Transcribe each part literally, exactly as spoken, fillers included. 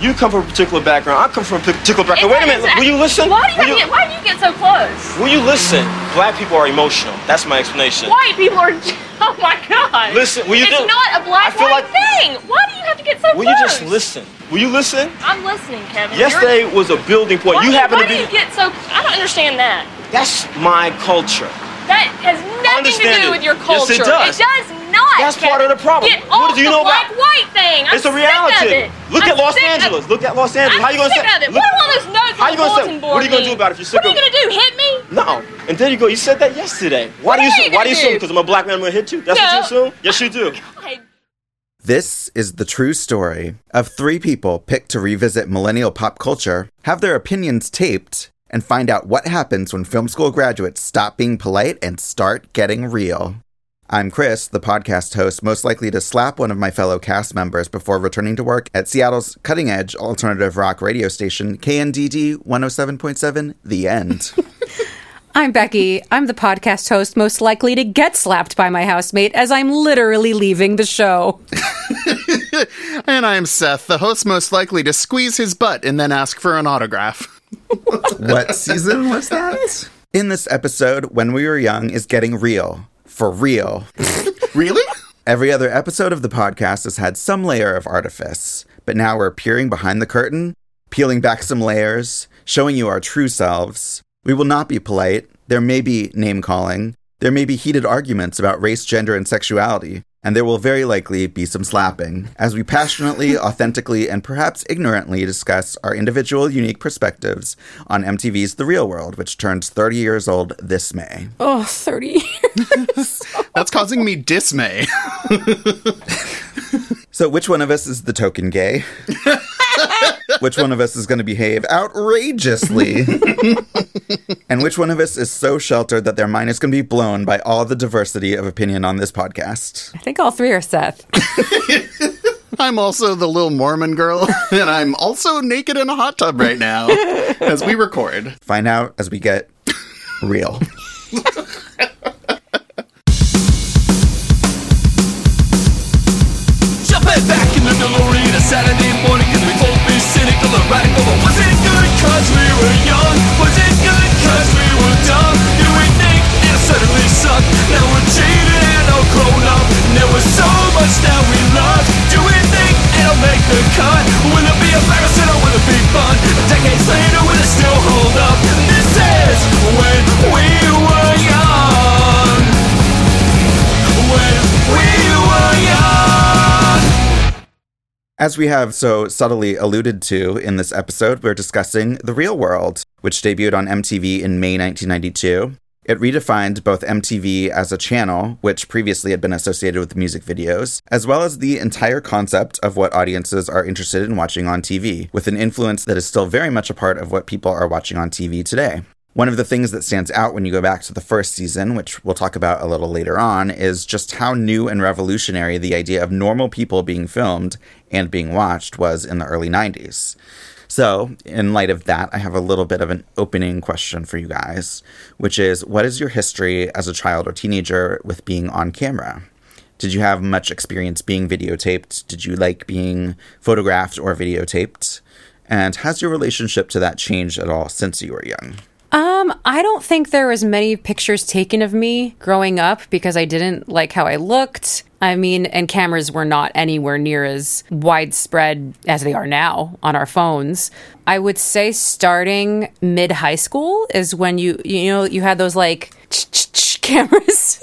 You come from a particular background. I come from a particular background. Wait a minute. Will you listen? Why do you, you get, why do you get so close? Will you listen? Black people are emotional. That's my explanation. White people are... Oh, my God. Listen, will you it's do... It's not a black white like, thing. Why do you have to get so will close? Will you just listen? Will you listen? I'm listening, Kevin. Yesterday You're... was a building point. Why, you happen why to be... Why do you get so... I don't understand that. That's my culture. That has nothing to do it. with your culture. Yes, it does. It does not. That's Kevin. part of the problem. Get off what do you the know black about? white thing. I'm it's a reality. It. Look I'm at Los Angeles. Look at Los Angeles. I'm How you gonna sick say? Of it. Look, what are all those notes on the bulletin board? What are you gonna do about it if you're sick? What are you gonna do? Hit me? No. And there you go. You said that yesterday. Why what do you? you why do you assume? Because I'm a black man, I'm gonna hit you. That's no. what you assume? Yes, you do. God. This is the true story of three people picked to revisit millennial pop culture, have their opinions taped, and find out what happens when film school graduates stop being polite and start getting real. I'm Chris, the podcast host, most likely to slap one of my fellow cast members before returning to work at Seattle's cutting-edge alternative rock radio station, K N D D one oh seven point seven, The End. I'm Becky. I'm the podcast host, most likely to get slapped by my housemate as I'm literally leaving the show. And I'm Seth, the host most likely to squeeze his butt and then ask for an autograph. What season was that? In this episode, When We Were Young is getting real. For real. Really? Every other episode of the podcast has had some layer of artifice, but now we're peering behind the curtain, peeling back some layers, showing you our true selves. We will not be polite. There may be name-calling. There may be heated arguments about race, gender, and sexuality. And there will very likely be some slapping, as we passionately, authentically, and perhaps ignorantly discuss our individual unique perspectives on M T V's The Real World, which turns thirty years old this May. Oh, thirty years. That's causing me dismay. So which one of us is the token gay? Which one of us is going to behave outrageously? And which one of us is so sheltered that their mind is going to be blown by all the diversity of opinion on this podcast? I think all three are Seth. I'm also the little Mormon girl, and I'm also naked in a hot tub right now as we record. Find out as we get real. Jumping back in the DeLorean a Saturday morning. Cynical and radical, but was it good cause we were young? Was it good cause we were dumb? Did we think it suddenly sucked? Now we're jaded and all grown up, and there was so much that we loved. Do we think it'll make the cut? Will it be embarrassing or will it be fun? Decades later, will it still hold up? This is When We Were Young. When We Were Young. As we have so subtly alluded to in this episode, we're discussing The Real World, which debuted on M T V in May nineteen ninety-two. It redefined both M T V as a channel, which previously had been associated with music videos, as well as the entire concept of what audiences are interested in watching on T V, with an influence that is still very much a part of what people are watching on T V today. One of the things that stands out when you go back to the first season, which we'll talk about a little later on, is just how new and revolutionary the idea of normal people being filmed and being watched was in the early nineties. So, in light of that, I have a little bit of an opening question for you guys, which is, what is your history as a child or teenager with being on camera? Did you have much experience being videotaped? Did you like being photographed or videotaped? And has your relationship to that changed at all since you were young? Um, I don't think there were as many pictures taken of me growing up because I didn't like how I looked. I mean, and cameras were not anywhere near as widespread as they are now on our phones. I would say starting mid-high school is when you, you know, you had those like cameras.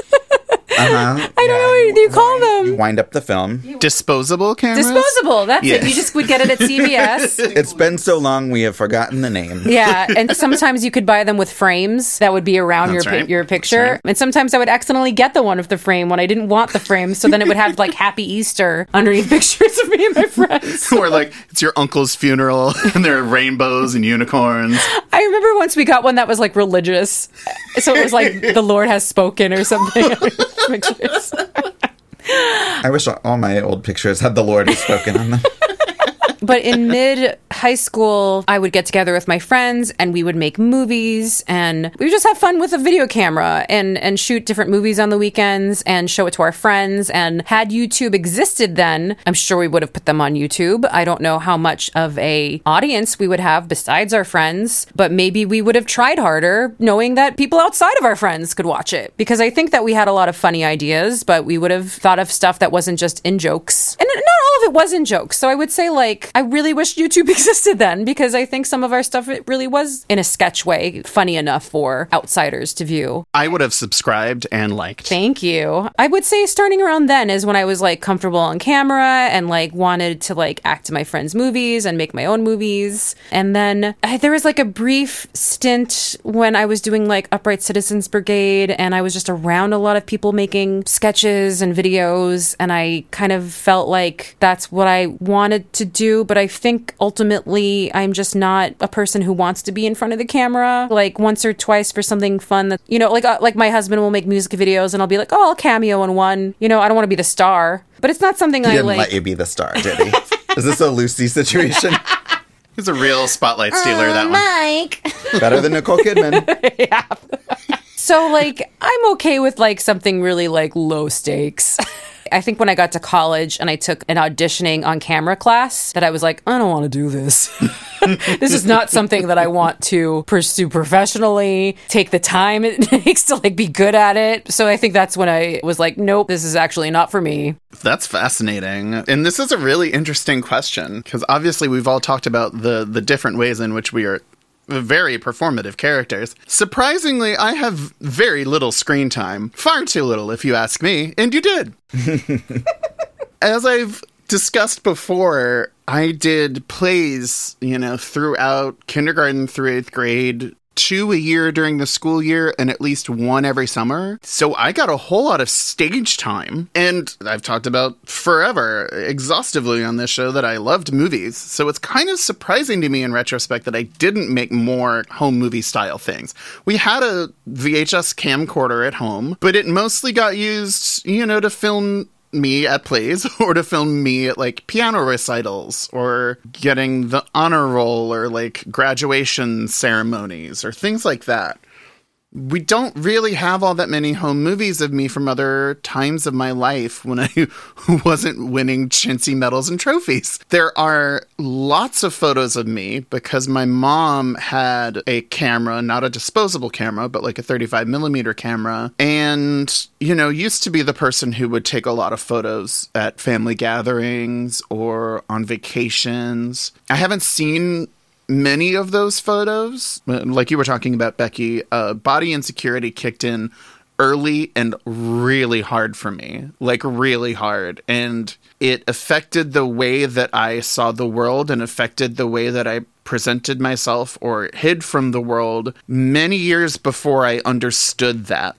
Uh-huh. I don't yeah. know what you, you call them. You wind up the film. Disposable cameras? Disposable, that's yes. it. You just would get it at C V S. It's been so long we have forgotten the name. Yeah, and sometimes you could buy them with frames that would be around your, right. your picture. Right. And sometimes I would accidentally get the one with the frame when I didn't want the frame, so then it would have like Happy Easter underneath pictures of me and my friends. Or like, it's your uncle's funeral, and there are rainbows and unicorns. I remember once we got one that was like religious. So it was like, the Lord has spoken or something. Pictures. I wish all my old pictures had the Lord spoken on them. But in mid high school, I would get together with my friends and we would make movies and we would just have fun with a video camera and, and shoot different movies on the weekends and show it to our friends. And had YouTube existed then, I'm sure we would have put them on YouTube. I don't know how much of a audience we would have besides our friends, but maybe we would have tried harder knowing that people outside of our friends could watch it. Because I think that we had a lot of funny ideas, but we would have thought of stuff that wasn't just in jokes. And not all of it was in jokes. So I would say, like, I really wish YouTube existed then, because I think some of our stuff, it really was in a sketch way funny enough for outsiders to view. I would have subscribed and liked. Thank you. I would say starting around then is when I was like comfortable on camera and like wanted to like act in my friends' movies and make my own movies. And then I, there was like a brief stint when I was doing like Upright Citizens Brigade and I was just around a lot of people making sketches and videos, and I kind of felt like that's what I wanted to do, but I think ultimately I'm just not a person who wants to be in front of the camera. Like once or twice for something fun that, you know, like uh, like my husband will make music videos and I'll be like, oh, I'll cameo in one. You know, I don't want to be the star, but it's not something I like. He didn't let you be the star, did he? Is this a Lucy situation? He's a real spotlight stealer, uh, that one. Mike. Better than Nicole Kidman. Yeah. So like, I'm okay with like something really like low stakes. I think when I got to college and I took an auditioning on camera class that I was like, I don't want to do this. This is not something that I want to pursue professionally, take the time it takes to like be good at it. So I think that's when I was like, nope, this is actually not for me. That's fascinating. And this is a really interesting question, because obviously we've all talked about the the different ways in which we are very performative characters. Surprisingly, I have very little screen time. Far too little, if you ask me. And you did. As I've discussed before, I did plays, you know, throughout kindergarten through eighth grade, two a year during the school year and at least one every summer. So I got a whole lot of stage time. And I've talked about forever exhaustively on this show that I loved movies. So it's kind of surprising to me in retrospect that I didn't make more home movie style things. We had a V H S camcorder at home, but it mostly got used, you know, to film me at plays or to film me at like piano recitals or getting the honor roll or like graduation ceremonies or things like that. We don't really have all that many home movies of me from other times of my life when I wasn't winning chintzy medals and trophies. There are lots of photos of me because my mom had a camera, not a disposable camera, but like a thirty-five millimeter camera. And, you know, used to be the person who would take a lot of photos at family gatherings or on vacations. I haven't seen many of those photos, like you were talking about, Becky, uh, body insecurity kicked in early and really hard for me, like really hard. And it affected the way that I saw the world and affected the way that I presented myself or hid from the world many years before I understood that.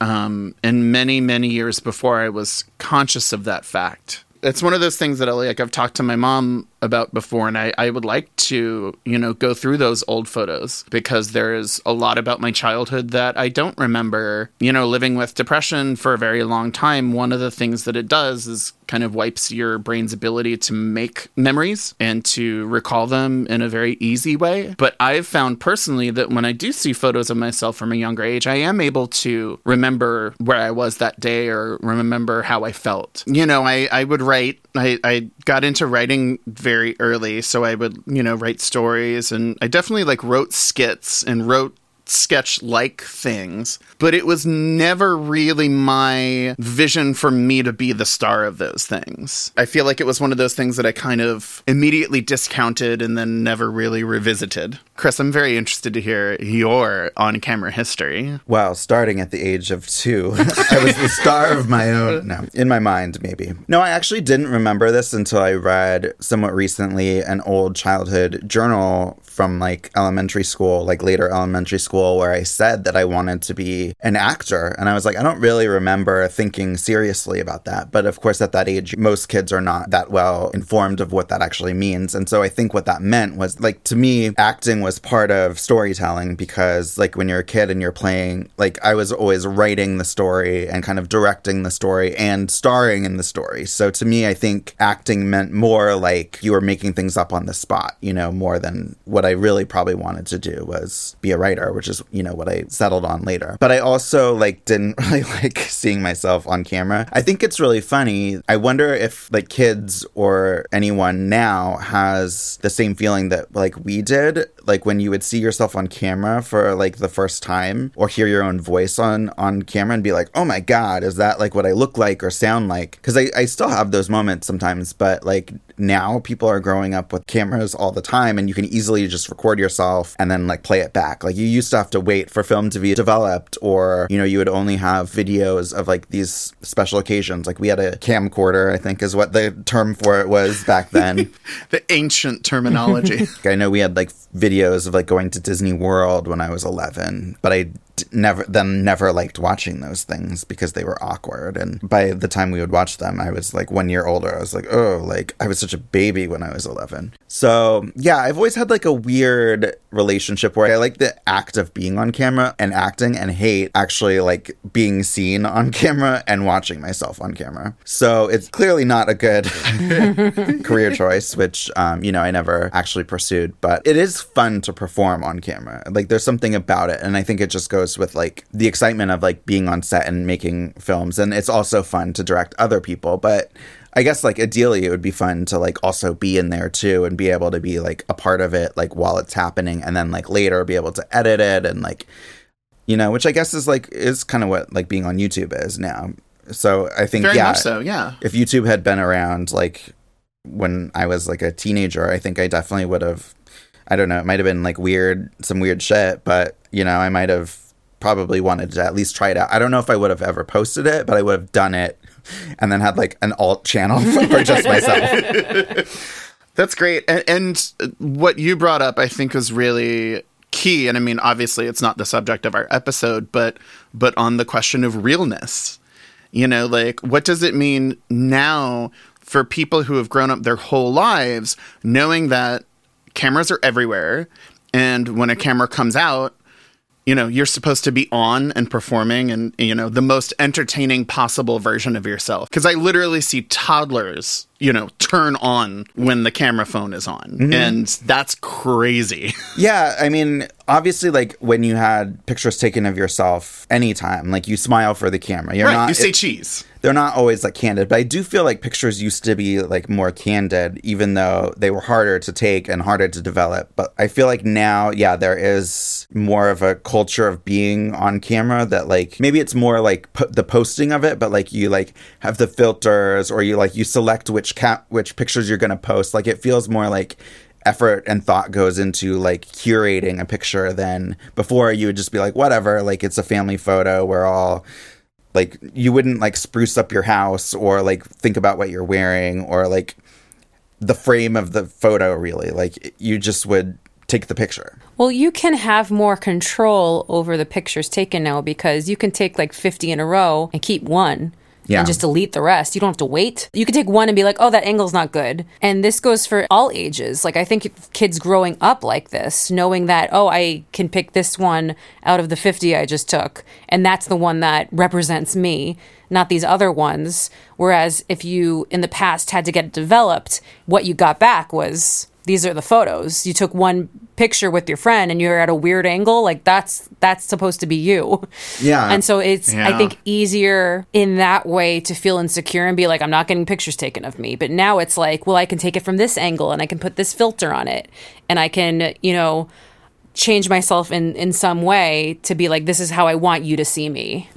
Um, and many, many years before I was conscious of that fact. It's one of those things that I, like, I've talked to my mom about before, and I, I would like to, you know, go through those old photos because there is a lot about my childhood that I don't remember. You know, living with depression for a very long time, one of the things that it does is kind of wipes your brain's ability to make memories and to recall them in a very easy way. But I've found personally that when I do see photos of myself from a younger age, I am able to remember where I was that day or remember how I felt. You know, I, I would write, I, I got into writing very early, so I would, you know, write stories, and I definitely like wrote skits and wrote sketch-like things, but it was never really my vision for me to be the star of those things. I feel like it was one of those things that I kind of immediately discounted and then never really revisited. Chris, I'm very interested to hear your on-camera history. Wow, starting at the age of two, I was the star of my own. No, in my mind, maybe. No, I actually didn't remember this until I read somewhat recently an old childhood journal from like elementary school, like later elementary school, school where I said that I wanted to be an actor. And I was like, I don't really remember thinking seriously about that. But of course, at that age, most kids are not that well informed of what that actually means. And so I think what that meant was, like, to me, acting was part of storytelling, because like when you're a kid and you're playing, like I was always writing the story and kind of directing the story and starring in the story. So to me, I think acting meant more like you were making things up on the spot, you know, more than what I really probably wanted to do was be a writer, which is, you know, what I settled on later. But I also like didn't really like seeing myself on camera. I think it's really funny. I wonder if like kids or anyone now has the same feeling that like we did, like when you would see yourself on camera for like the first time or hear your own voice on on camera and be like, oh my God, is that like what I look like or sound like? Because I, I still have those moments sometimes, but like now people are growing up with cameras all the time and you can easily just record yourself and then like play it back. Like you used to have to wait for film to be developed, or, you know, you would only have videos of like these special occasions. Like we had a camcorder, I think is what the term for it was back then. The ancient terminology. Like, I know we had like videos of like going to Disney World when I was eleven, but I never then never liked watching those things because they were awkward. And by the time we would watch them, I was like one year older. I was like, oh, like I was such a baby when I was eleven. So yeah, I've always had like a weird relationship where I like the act of being on camera and acting, and hate actually like being seen on camera and watching myself on camera. So it's clearly not a good career choice, which, um, you know, I never actually pursued, but it is fun to perform on camera. Like there's something about it. And I think it just goes with like the excitement of like being on set and making films. And it's also fun to direct other people, but I guess like ideally it would be fun to like also be in there too and be able to be like a part of it like while it's happening, and then like later be able to edit it and like, you know, which I guess is like is kind of what like being on YouTube is now. So I think Very yeah, much so, yeah. If YouTube had been around like when I was like a teenager, I think I definitely would have, I don't know, it might have been like weird, some weird shit, but you know, I might have probably wanted to at least try it out. I don't know if I would have ever posted it, but I would have done it and then had like an alt channel for just myself. That's great. And, and what you brought up, I think, is really key. And I mean, obviously, it's not the subject of our episode, but but on the question of realness, you know, like what does it mean now for people who have grown up their whole lives knowing that cameras are everywhere, and when a camera comes out, you know, you're supposed to be on and performing and, you know, the most entertaining possible version of yourself. Because I literally see toddlers, you know, turn on when the camera phone is on. Mm-hmm. And that's crazy. Yeah. I mean, obviously, like when you had pictures taken of yourself anytime, like you smile for the camera. You're right. Not, you say it, cheese. They're not always like candid. But I do feel like pictures used to be like more candid, even though they were harder to take and harder to develop. But I feel like now, yeah, there is more of a culture of being on camera that like maybe it's more like po- the posting of it. But like you like have the filters, or you like you select which ca- which pictures you're going to post. Like it feels more like effort and thought goes into like curating a picture than before. You would just be like, whatever, like it's a family photo. We're all like, you wouldn't like spruce up your house or like think about what you're wearing or like the frame of the photo, really. Like you just would take the picture. Well, you can have more control over the pictures taken now because you can take like fifty in a row and keep one. Yeah. And just delete the rest. You don't have to wait. You can take one and be like, oh, that angle's not good. And this goes for all ages. Like, I think kids growing up like this, knowing that, oh, I can pick this one out of the fifty I just took, and that's the one that represents me, not these other ones. Whereas if you, in the past, had to get it developed, what you got back was, these are the photos. You took one picture with your friend and you're at a weird angle, like that's that's supposed to be you. Yeah. And so it's yeah. I think easier in that way to feel insecure and be like, I'm not getting pictures taken of me. But now it's like, well, I can take it from this angle and I can put this filter on it and I can, you know, change myself in in some way to be like, this is how I want you to see me.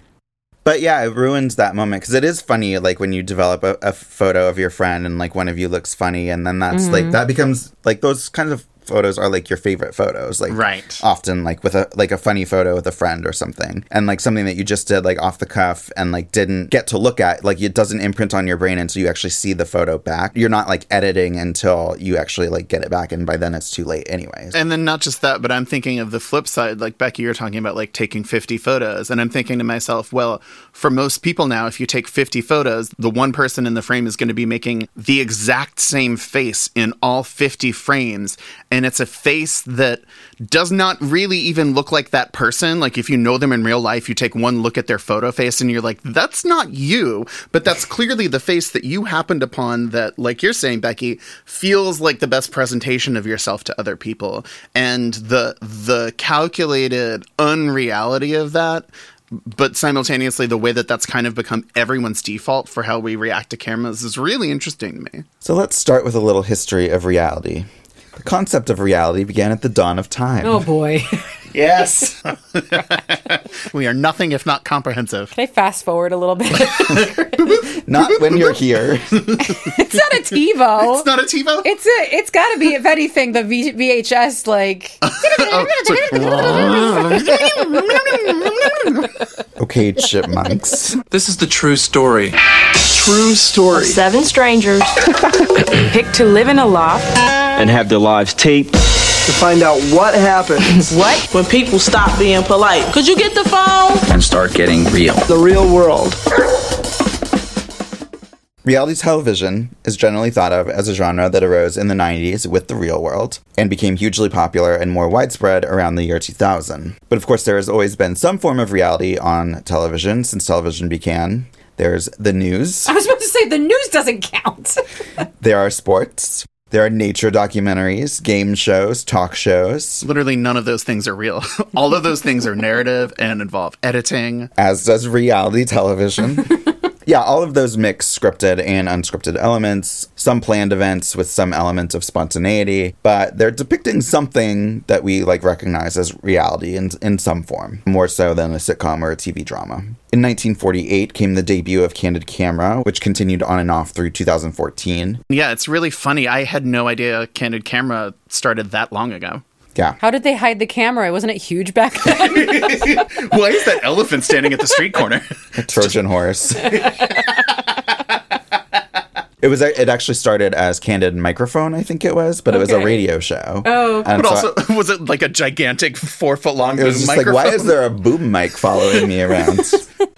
But yeah, it ruins that moment, because it is funny, like when you develop a, a photo of your friend and like one of you looks funny, and then that's mm-hmm. like that becomes like those kinds of photos are like your favorite photos, like right. often like with a like a funny photo with a friend or something, and like something that you just did like off the cuff and like didn't get to look at, like it doesn't imprint on your brain until you actually see the photo back. You're not like editing until you actually like get it back, and by then it's too late anyways. And then not just that, but I'm thinking of the flip side, like Becky, you're talking about like taking fifty photos, and I'm thinking to myself, well, for most people now, if you take fifty photos, the one person in the frame is going to be making the exact same face in all fifty frames, and it's a face that does not really even look like that person. Like if you know them in real life, you take one look at their photo face and you're like, that's not you, but that's clearly the face that you happened upon that, like you're saying, Becky, feels like the best presentation of yourself to other people. And the the calculated unreality of that, but simultaneously the way that that's kind of become everyone's default for how we react to cameras, is really interesting to me. So let's start with a little history of reality. The concept of reality began at the dawn of time. Oh, boy. Yes. We are nothing if not comprehensive. Can I fast forward a little bit? Not when you're here. It's not a TiVo. It's not a TiVo? It's a, it's got to be, if anything, the v- VHS, like... oh, like... Okay, chipmunks. This is the true story. True story. Of seven strangers picked to live in a loft and have their lives taped. To find out what happens. What? When people stop being polite. Could you get the phone? And start getting real. The real world. Reality television is generally thought of as a genre that arose in the nineties with The Real World and became hugely popular and more widespread around the year two thousand. But of course, there has always been some form of reality on television since television began. There's the news. I was about to say the news doesn't count. There are sports. There are nature documentaries, game shows, talk shows. Literally none of those things are real. All of those things are narrative and involve editing. As does reality television. Yeah, all of those mix scripted and unscripted elements, some planned events with some element of spontaneity, but they're depicting something that we like recognize as reality in, in some form, more so than a sitcom or a T V drama. In nineteen forty-eight came the debut of Candid Camera, which continued on and off through two thousand fourteen. Yeah, it's really funny. I had no idea Candid Camera started that long ago. Yeah. How did they hide the camera? Wasn't it huge back then? Why is that elephant standing at the street corner? A Trojan horse. It was. It actually started as Candid Microphone, I think it was, but okay. It was a radio show. Oh, okay. But so also, I, was it like a gigantic four foot long boom microphone? It was just microphone? Like, why is there a boom mic following me around?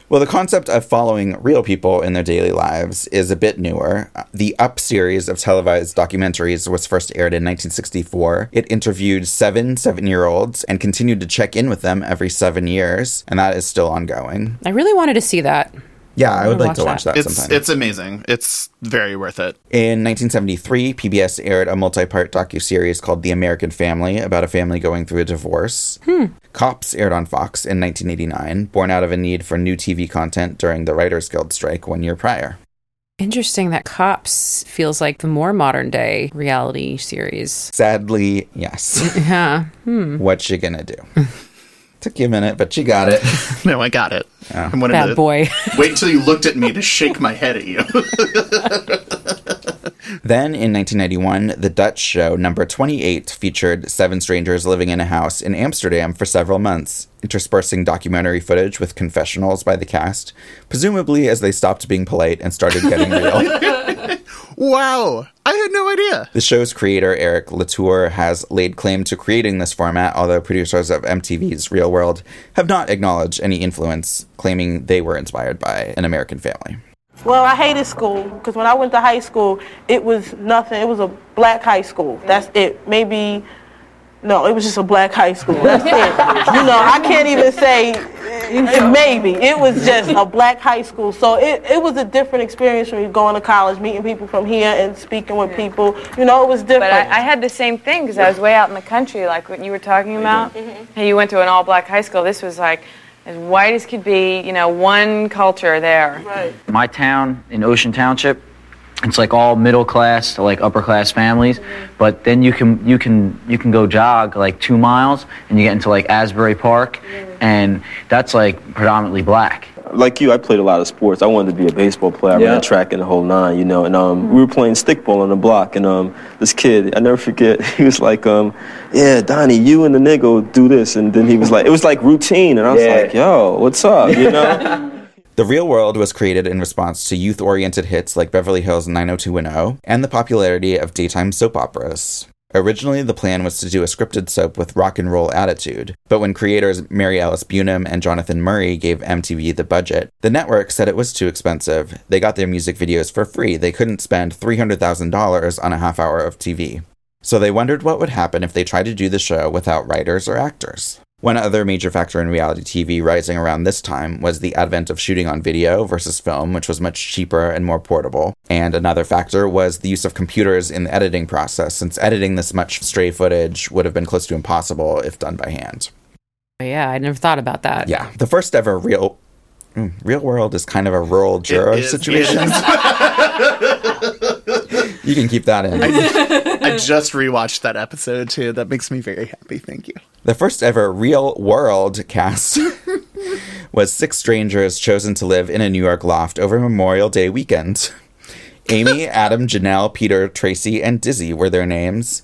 Well, the concept of following real people in their daily lives is a bit newer. The Up series of televised documentaries was first aired in nineteen sixty-four. It interviewed seven seven-year-olds and continued to check in with them every seven years, and that is still ongoing. I really wanted to see that. Yeah, I would like watch to watch that, that it's, sometime. It's amazing. It's very worth it. In nineteen seventy-three, P B S aired a multi-part docuseries called The American Family, about a family going through a divorce. Hmm. Cops aired on Fox in nineteen eighty-nine, born out of a need for new T V content during the Writers Guild strike one year prior. Interesting that Cops feels like the more modern day reality series. Sadly, yes. Yeah. Hmm. What you gonna do? Took you a minute, but you got it. No, I got it. Yeah. Bad to, boy. Wait until you looked at me to shake my head at you. Then, in nineteen ninety-one, the Dutch show Number twenty-eight featured seven strangers living in a house in Amsterdam for several months, interspersing documentary footage with confessionals by the cast, presumably as they stopped being polite and started getting real. Wow! I had no idea. The show's creator, Eric Latour, has laid claim to creating this format, although producers of M T V's Real World have not acknowledged any influence, claiming they were inspired by An American Family. Well, I hated school, because when I went to high school, it was nothing. It was a black high school. That's it. Maybe, no, it was just a black high school. That's it. You know, I can't even say maybe. It was just a black high school. So it, it was a different experience for me going to college, meeting people from here and speaking with people. You know, it was different. But I, I had the same thing because I was way out in the country, like what you were talking about. Mm-hmm. And you went to an all-black high school. This was like as white as could be, you know, one culture there. Right. My town in Ocean Township, it's like all middle class to like upper class families, mm-hmm. but then you can you can you can go jog like two miles and you get into like Asbury Park, mm-hmm. and that's like predominantly black. like you, I played a lot of sports. I wanted to be a baseball player. I yeah. ran track and the whole nine, you know. And um, mm-hmm. we were playing stickball on the block. And um, this kid, I never forget, he was like, um, yeah, Donnie, you and the nigga do this. And then he was like, it was like routine. And I was yeah. like, yo, what's up, you know? The Real World was created in response to youth-oriented hits like Beverly Hills nine oh two one oh and the popularity of daytime soap operas. Originally, the plan was to do a scripted soap with rock and roll attitude, but when creators Mary Alice Bunim and Jonathan Murray gave M T V the budget, the network said it was too expensive. They got their music videos for free. They couldn't spend three hundred thousand dollars on a half hour of T V. So they wondered what would happen if they tried to do the show without writers or actors. One other major factor in reality T V rising around this time was the advent of shooting on video versus film, which was much cheaper and more portable. And another factor was the use of computers in the editing process, since editing this much stray footage would have been close to impossible if done by hand. Yeah, I never thought about that. Yeah. The first ever real... Mm, real World is kind of a rural juror situation. You can keep that in. I, I just rewatched that episode, too. That makes me very happy. Thank you. The first ever Real World cast was six strangers chosen to live in a New York loft over Memorial Day weekend. Amy, Adam, Janelle, Peter, Tracy, and Dizzy were their names.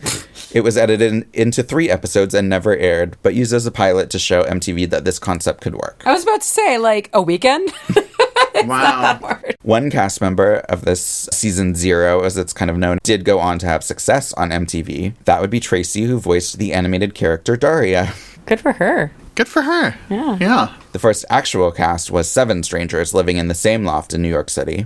It was edited in, into three episodes and never aired, but used as a pilot to show M T V that this concept could work. I was about to say, like, a weekend? Wow. One cast member of this season zero, as it's kind of known, did go on to have success on M T V. That would be Tracy, who voiced the animated character Daria. Good for her. Good for her. Yeah. Yeah. The first actual cast was seven strangers living in the same loft in New York City.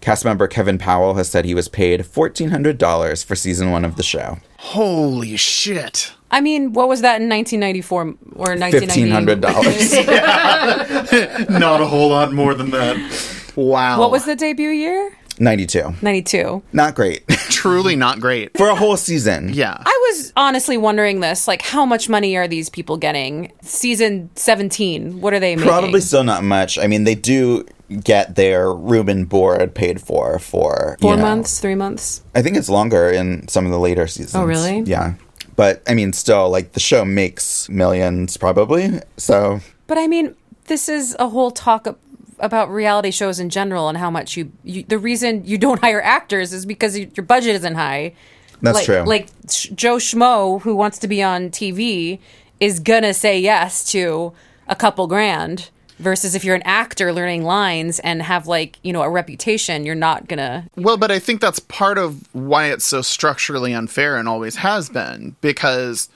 Cast member Kevin Powell has said he was paid fourteen hundred dollars for season one of the show. Holy shit. I mean, what was that in nineteen ninety-four or nineteen ninety? fifteen hundred dollars. Yeah. Not a whole lot more than that. Wow. What was the debut year? ninety-two. ninety-two. Not great. Truly not great. For a whole season. Yeah. I was honestly wondering this, like, how much money are these people getting? Season seventeen, what are they making? Probably still not much. I mean, they do get their room and board paid for for four you know, months, three months. I think it's longer in some of the later seasons. Oh, really? Yeah. But, I mean, still, like, the show makes millions, probably, so... But, I mean, this is a whole talk of... about reality shows in general and how much you, you the reason you don't hire actors is because you, your budget isn't high. That's like, true. Like Sh- Joe Schmo, who wants to be on T V, is gonna say yes to a couple grand versus if you're an actor learning lines and have, like, you know, a reputation, you're not gonna... Well, but I think that's part of why it's so structurally unfair and always has been, because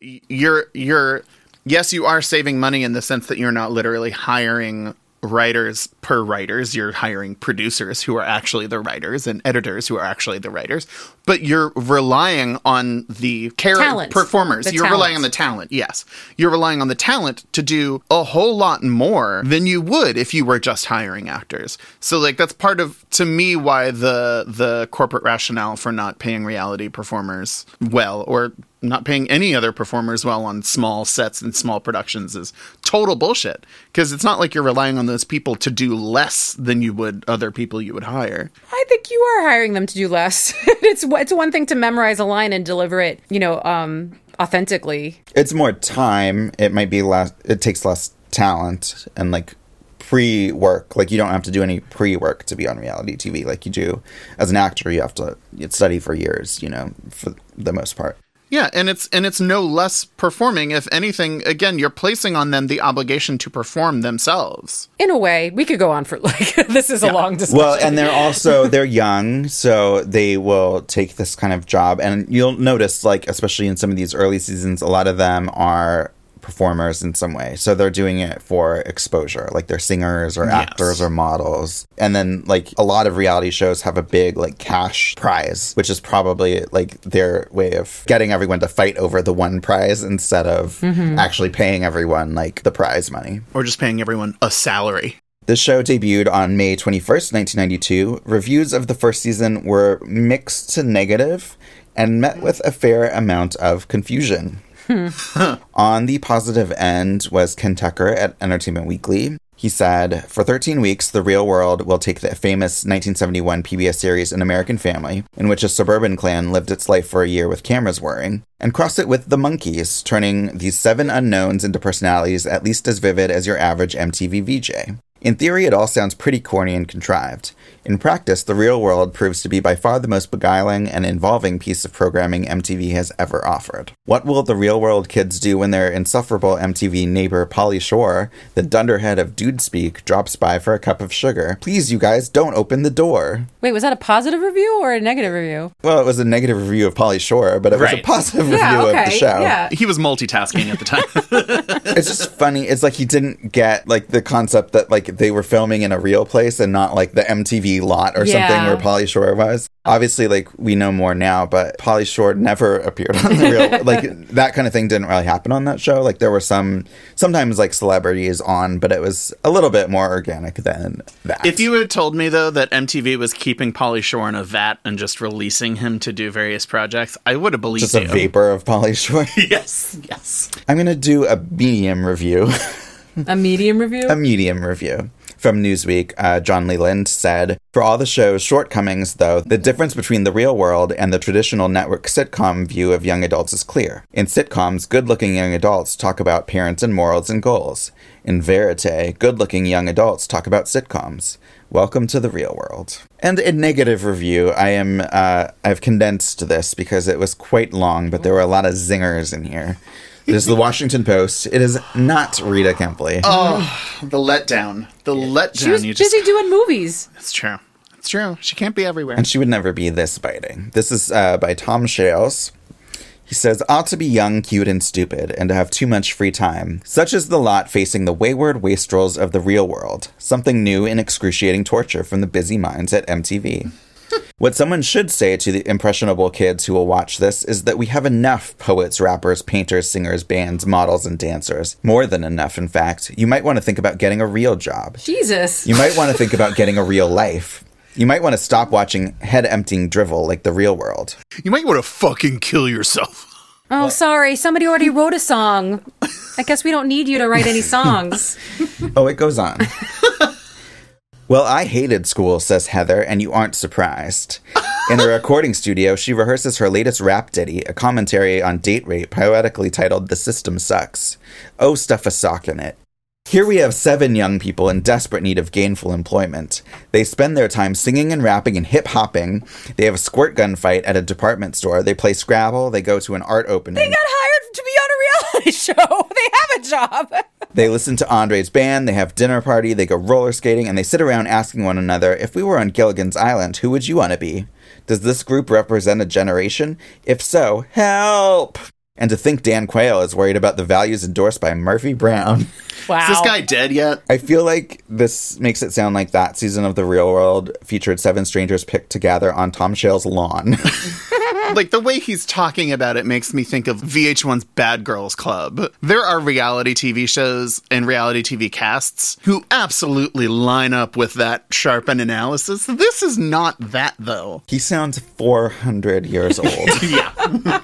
you're you're yes, you are saving money in the sense that you're not literally hiring writers per writers, you're hiring producers who are actually the writers and editors who are actually the writers, but you're relying on the character performers. The you're talent. Relying on the talent. Yes. You're relying on the talent to do a whole lot more than you would if you were just hiring actors. So, like, that's part of, to me, why the the corporate rationale for not paying reality performers well, or not paying any other performers well on small sets and small productions, is total bullshit. Because it's not like you're relying on those people to do less than you would other people you would hire. I think you are hiring them to do less. It's it's one thing to memorize a line and deliver it, you know, um, authentically. It's more time. It might be less. It takes less talent and, like, pre-work. Like, you don't have to do any pre-work to be on reality T V. Like, you do as an actor, you have to study for years, you know, for the most part. Yeah, and it's and it's no less performing. If anything, again, you're placing on them the obligation to perform themselves. In a way, we could go on for, like, this is yeah. a long discussion. Well, and they're also, they're young, so they will take this kind of job. And you'll notice, like, especially in some of these early seasons, a lot of them are performers in some way. So they're doing it for exposure. Like, they're singers or actors yes. or models. And then, like, a lot of reality shows have a big, like, cash prize, which is probably, like, their way of getting everyone to fight over the one prize instead of mm-hmm. actually paying everyone, like, the prize money. Or just paying everyone a salary. The show debuted on May twenty-first, nineteen ninety-two. Reviews of the first season were mixed to negative and met with a fair amount of confusion. On the positive end was Ken Tucker at Entertainment Weekly. He said, "For thirteen weeks, The Real World will take the famous nineteen seventy-one P B S series An American Family, in which a suburban clan lived its life for a year with cameras whirring, and cross it with The Monkees, turning these seven unknowns into personalities at least as vivid as your average M T V V J. In theory, it all sounds pretty corny and contrived. In practice, The Real World proves to be by far the most beguiling and involving piece of programming M T V has ever offered. What will The Real World kids do when their insufferable M T V neighbor Polly Shore, the dunderhead of dude speak, drops by for a cup of sugar? Please, you guys, don't open the door. Wait, was that a positive review or a negative review? Well, it was a negative review of Polly Shore, but it right. was a positive yeah, review okay. of the show. Yeah. He was multitasking at the time. It's just funny. It's like he didn't get like the concept that like they were filming in a real place and not like the M T V lot or yeah. something where Polly Shore was. Obviously, like, we know more now, but Polly Shore never appeared on The Real... like, that kind of thing didn't really happen on that show. Like, there were some... Sometimes, like, celebrities on, but it was a little bit more organic than that. If you had told me, though, that M T V was keeping Polly Shore in a vat and just releasing him to do various projects, I would have believed just you. Just a vapor of Polly Shore? Yes, yes. I'm going to do a medium review. A medium review? A medium review. From Newsweek, uh, John Leland said, for all the show's shortcomings, though, the difference between The Real World and the traditional network sitcom view of young adults is clear. In sitcoms, good-looking young adults talk about parents and morals and goals. In verite, good-looking young adults talk about sitcoms. Welcome to The Real World. And a negative review. I am, uh, I've condensed this because it was quite long, but there were a lot of zingers in here. It is the Washington Post. It is not Rita Kempley. Oh, the letdown. The letdown. She was you busy just... doing movies. That's true. That's true. She can't be everywhere. And she would never be this biting. This is uh, by Tom Shales. He says, ought to be young, cute, and stupid, and to have too much free time. Such is the lot facing the wayward wastrels of The Real World. Something new in excruciating torture from the busy minds at M T V. What someone should say to the impressionable kids who will watch this is that we have enough poets, rappers, painters, singers, bands, models, and dancers. More than enough, in fact. You might want to think about getting a real job. Jesus. You might want to think about getting a real life. You might want to stop watching head-emptying drivel like The Real World. You might want to fucking kill yourself. Oh, what? Sorry. Somebody already wrote a song. I guess we don't need you to write any songs. Oh, it goes on. Well, I hated school, says Heather, and you aren't surprised. In the recording studio, she rehearses her latest rap ditty, a commentary on date rape, poetically titled The System Sucks. Oh, stuff a sock in it. Here we have seven young people in desperate need of gainful employment. They spend their time singing and rapping and hip-hopping. They have a squirt gun fight at a department store. They play Scrabble. They go to an art opening. They got hired to be on a reality show. They have a job. They listen to Andre's band. They have dinner party. They go roller skating. And they sit around asking one another, if we were on Gilligan's Island, who would you want to be? Does this group represent a generation? If so, help! And to think Dan Quayle is worried about the values endorsed by Murphy Brown. Wow. Is this guy dead yet? I feel like this makes it sound like that season of The Real World featured seven strangers picked to gather on Tom Shale's lawn. Like, the way he's talking about it makes me think of V H one's Bad Girls Club. There are reality T V shows and reality T V casts who absolutely line up with that sharpened analysis. This is not that, though. He sounds four hundred years old. Yeah.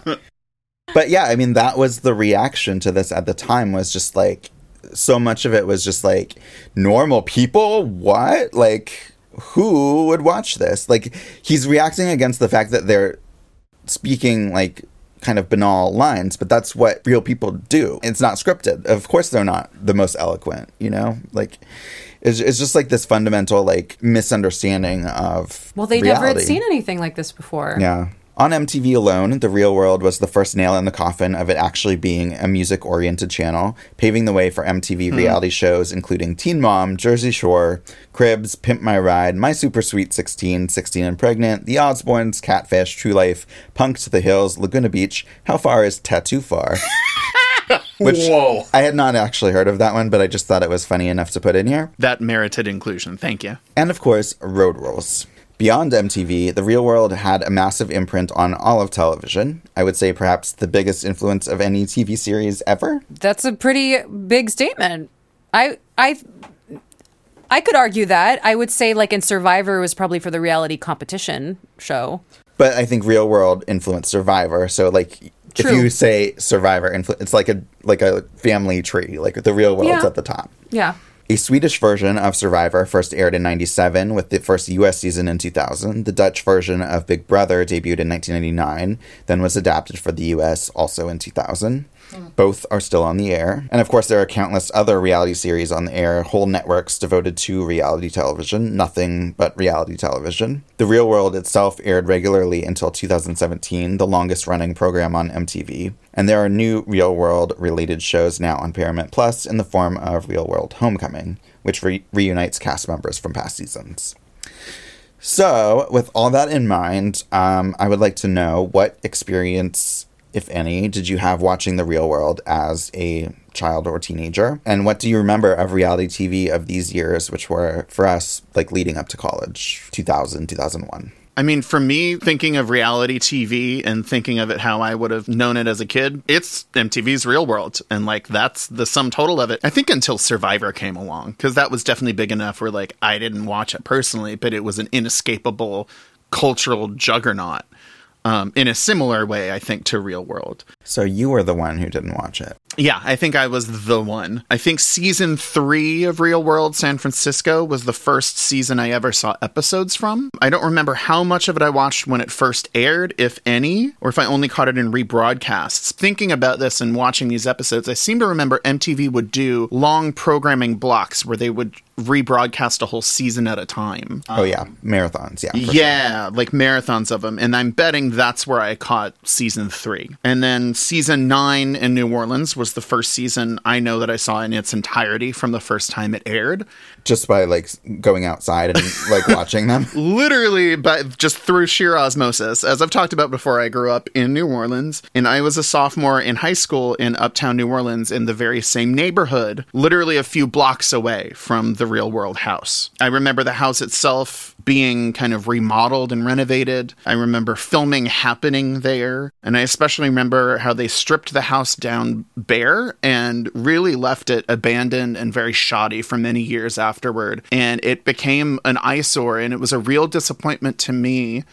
But yeah, I mean, that was the reaction to this at the time, was just like, so much of it was just like, normal people? What? Like, who would watch this? Like, he's reacting against the fact that they're speaking like kind of banal lines, but that's what real people do. It's not scripted. Of course they're not the most eloquent, you know? Like, it's, it's just like this fundamental like misunderstanding of Well, they reality. Never had seen anything like this before. Yeah. On M T V alone, The Real World was the first nail in the coffin of it actually being a music-oriented channel, paving the way for M T V mm. reality shows including Teen Mom, Jersey Shore, Cribs, Pimp My Ride, My Super Sweet sixteen, sixteen and Pregnant, The Osbournes, Catfish, True Life, Punk'd, The Hills, Laguna Beach, How Far Is Tattoo Far? Which Whoa. I had not actually heard of that one, but I just thought it was funny enough to put in here. That merited inclusion, thank you. And of course, Road Rules. Beyond M T V, The Real World had a massive imprint on all of television. I would say perhaps the biggest influence of any T V series ever. That's a pretty big statement. I I I could argue that. I would say like in Survivor was probably for the reality competition show. But I think Real World influenced Survivor. So like True. If you say Survivor influ- it's like a like a family tree. Like The Real World's yeah. at the top. Yeah. A Swedish version of Survivor first aired in ninety-seven, with the first U S season in two thousand. The Dutch version of Big Brother debuted in nineteen ninety-nine, then was adapted for the U S also in two thousand. Mm. Both are still on the air. And of course, there are countless other reality series on the air, whole networks devoted to reality television, nothing but reality television. The Real World itself aired regularly until two thousand seventeen, the longest-running program on M T V. And there are new Real World-related shows now on Paramount Plus in the form of Real World Homecoming, which re- reunites cast members from past seasons. So, with all that in mind, um, I would like to know, what experience, if any, did you have watching The Real World as a child or teenager? And what do you remember of reality T V of these years, which were, for us, like leading up to college, two thousand, two thousand one? I mean, for me, thinking of reality T V and thinking of it how I would have known it as a kid, it's M T V's Real World. And, like, that's the sum total of it. I think until Survivor came along, because that was definitely big enough where, like, I didn't watch it personally, but it was an inescapable cultural juggernaut um, in a similar way, I think, to Real World. So you were the one who didn't watch it. Yeah, I think I was the one. I think season three of Real World San Francisco was the first season I ever saw episodes from. I don't remember how much of it I watched when it first aired, if any, or if I only caught it in rebroadcasts. Thinking about this and watching these episodes, I seem to remember M T V would do long programming blocks where they would rebroadcast a whole season at a time. Um, oh, yeah. Marathons, yeah. Yeah, sure. Like marathons of them. And I'm betting that's where I caught season three. And then season nine in New Orleans was the first season I know that I saw in its entirety from the first time it aired. Just by, like, going outside and, like, watching them? Literally, by, just through sheer osmosis. As I've talked about before, I grew up in New Orleans, and I was a sophomore in high school in Uptown New Orleans in the very same neighborhood, literally a few blocks away from the Real World house. I remember the house itself being kind of remodeled and renovated. I remember filming happening there, and I especially remember how they stripped the house down bare and really left it abandoned and very shoddy for many years afterward. And it became an eyesore, and it was a real disappointment to me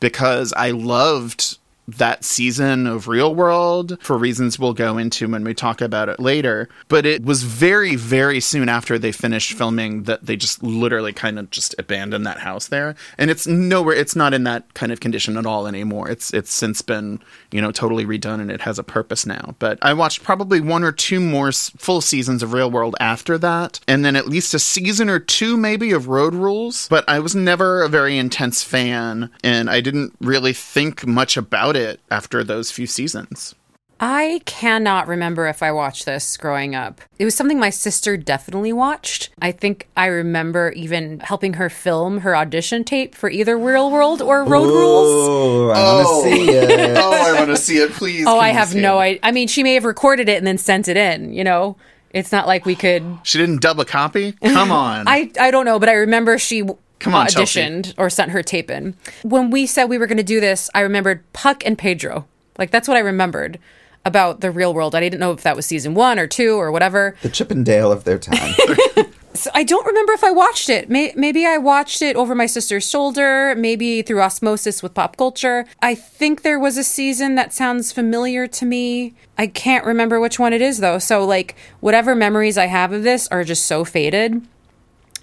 because I loved that season of Real World for reasons we'll go into when we talk about it later. But it was very, very soon after they finished filming that they just literally kind of just abandoned that house there. And it's nowhere, it's not in that kind of condition at all anymore. It's it's since been, you know, totally redone, and it has a purpose now. But I watched probably one or two more full seasons of Real World after that. And then at least a season or two maybe of Road Rules. But I was never a very intense fan, and I didn't really think much about it it after those few seasons. I cannot remember if I watched this growing up. It was something my sister definitely watched. I think I remember even helping her film her audition tape for either Real World or Road Ooh, Rules. I oh, I want to see it. Oh, I want to see it, please. Oh, I have no idea. I mean, she may have recorded it and then sent it in, you know? It's not like we could... She didn't dub a copy? Come on. I, I don't know, but I remember she... Come on, uh, auditioned Chelsea. Or sent her tape in. When we said we were going to do this, I remembered Puck and Pedro. Like, that's what I remembered about The Real World. I didn't know if that was season one or two or whatever. The Chip and Dale of their time. So I don't remember if I watched it. May- maybe I watched it over my sister's shoulder, maybe through osmosis with pop culture. I think there was a season that sounds familiar to me. I can't remember which one it is, though. So, like, whatever memories I have of this are just so faded.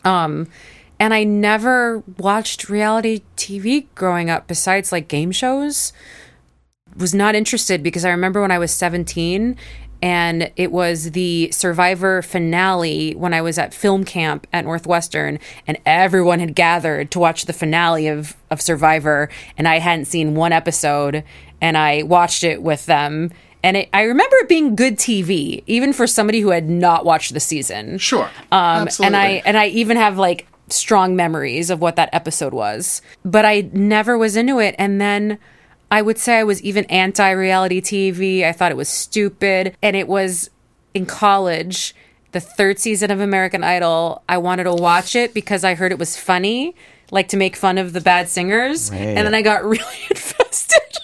Um... And I never watched reality T V growing up besides, like, game shows. Was not interested because I remember when I was seventeen and it was the Survivor finale when I was at film camp at Northwestern, and everyone had gathered to watch the finale of, of Survivor, and I hadn't seen one episode, and I watched it with them. And it, I remember it being good T V, even for somebody who had not watched the season. Sure, um, absolutely. And I, and I even have, like, strong memories of what that episode was, but I never was into it. And then I would say I was even anti-reality T V. I thought it was stupid. And it was in college, the third season of American Idol. I wanted to watch it because I heard it was funny, like to make fun of the bad singers. Right. And then I got really invested.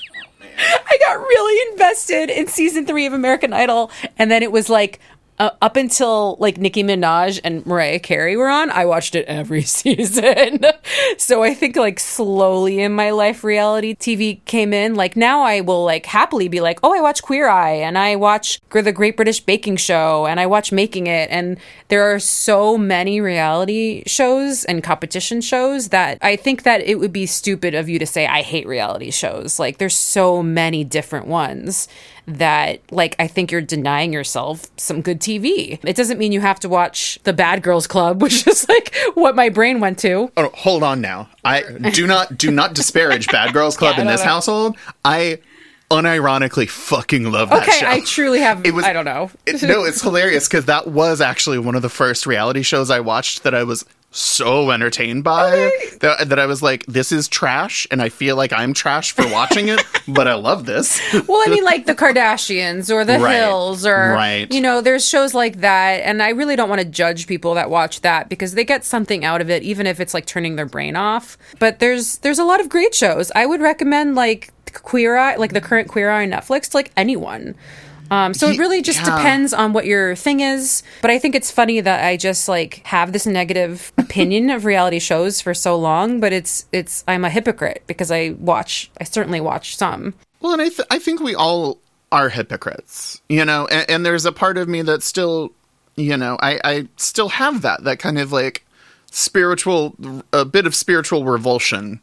I got really invested in season three of American Idol. And then it was like uh, up until like Nicki Minaj and Mariah Carey were on, I watched it every season. So I think like slowly in my life, reality T V came in. Like now I will like happily be like, oh, I watch Queer Eye and I watch The Great British Baking Show and I watch Making It. And there are so many reality shows and competition shows that I think that it would be stupid of you to say I hate reality shows. Like there's so many different ones that like I think you're denying yourself some good T V. It doesn't mean you have to watch the Bad Girls Club, which is like what my brain went to. Oh, hold on now. I do not do not disparage Bad Girls Club yeah, in this know. household. I unironically fucking love that okay, show. Okay, I truly have, it was, I don't know. it, no, it's hilarious because that was actually one of the first reality shows I watched that I was so entertained by okay. that, that I was like, this is trash and I feel like I'm trash for watching it, but I love this. Well, I mean like the Kardashians or the right. Hills or, right. you know, there's shows like that. And I really don't want to judge people that watch that because they get something out of it, even if it's like turning their brain off. But there's there's a lot of great shows. I would recommend like Queer Eye, like the current Queer Eye on Netflix, like anyone. Um, so it really just yeah. depends on what your thing is. But I think it's funny that I just like have this negative opinion of reality shows for so long. But it's it's I'm a hypocrite because I watch I certainly watch some. Well, and I, th- I think we all are hypocrites, you know, and, and there's a part of me that still, you know, I, I still have that that kind of like spiritual a bit of spiritual revulsion.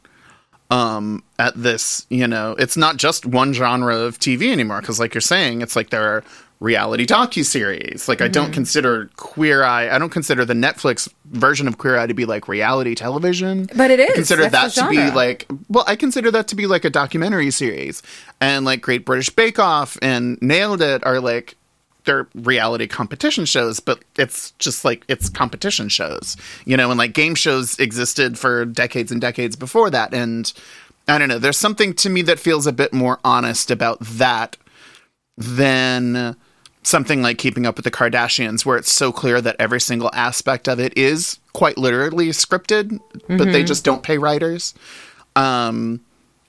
Um, at this, you know, it's not just one genre of T V anymore. Cause like you're saying, it's like there are reality docuseries. Like mm-hmm. I don't consider Queer Eye. I don't consider the Netflix version of Queer Eye to be like reality television, but it is I consider That's that to be like, well, I consider that to be like a documentary series and like Great British Bake Off and Nailed It are like, they're reality competition shows, but it's just like it's competition shows, you know, and like game shows existed for decades and decades before that. And I don't know, there's something to me that feels a bit more honest about that than something like Keeping Up with the Kardashians, where it's so clear that every single aspect of it is quite literally scripted, mm-hmm. but they just don't pay writers. Um,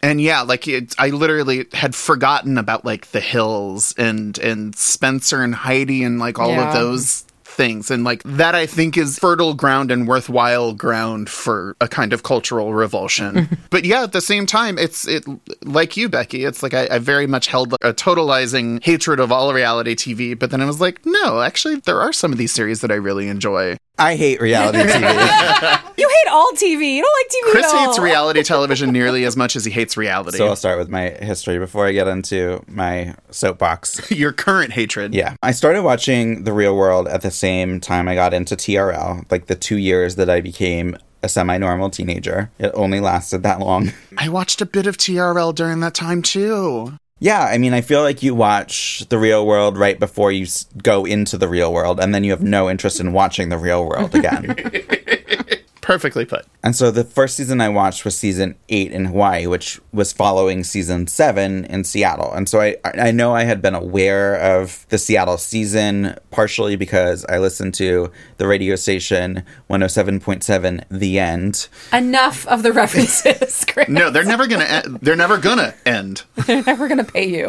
And yeah, like it, I literally had forgotten about like The Hills and and Spencer and Heidi and like all yeah. of those things. And like that, I think, is fertile ground and worthwhile ground for a kind of cultural revulsion. But yeah, at the same time, it's it like you, Becky, it's like I, I very much held a totalizing hatred of all reality T V. But then I was like, no, actually, there are some of these series that I really enjoy. I hate reality T V. You hate all T V. You don't like T V Chris at all. Hates reality television nearly as much as he hates reality. So I'll start with my history before I get into my soapbox. Your current hatred. Yeah. I started watching The Real World at the same time I got into T R L, like the two years that I became a semi-normal teenager. It only lasted that long. I watched a bit of T R L during that time, too. Yeah, I mean, I feel like you watch The Real World right before you go into The Real World, and then you have no interest in watching The Real World again. Perfectly put. And so the first season I watched was season eight in Hawaii, which was following season seven in Seattle. And so I, I know I had been aware of the Seattle season, partially because I listened to the radio station one oh seven point seven, The End. Enough of the references, Chris. No, they're never going to en- They're never going to end. They're never going to pay you.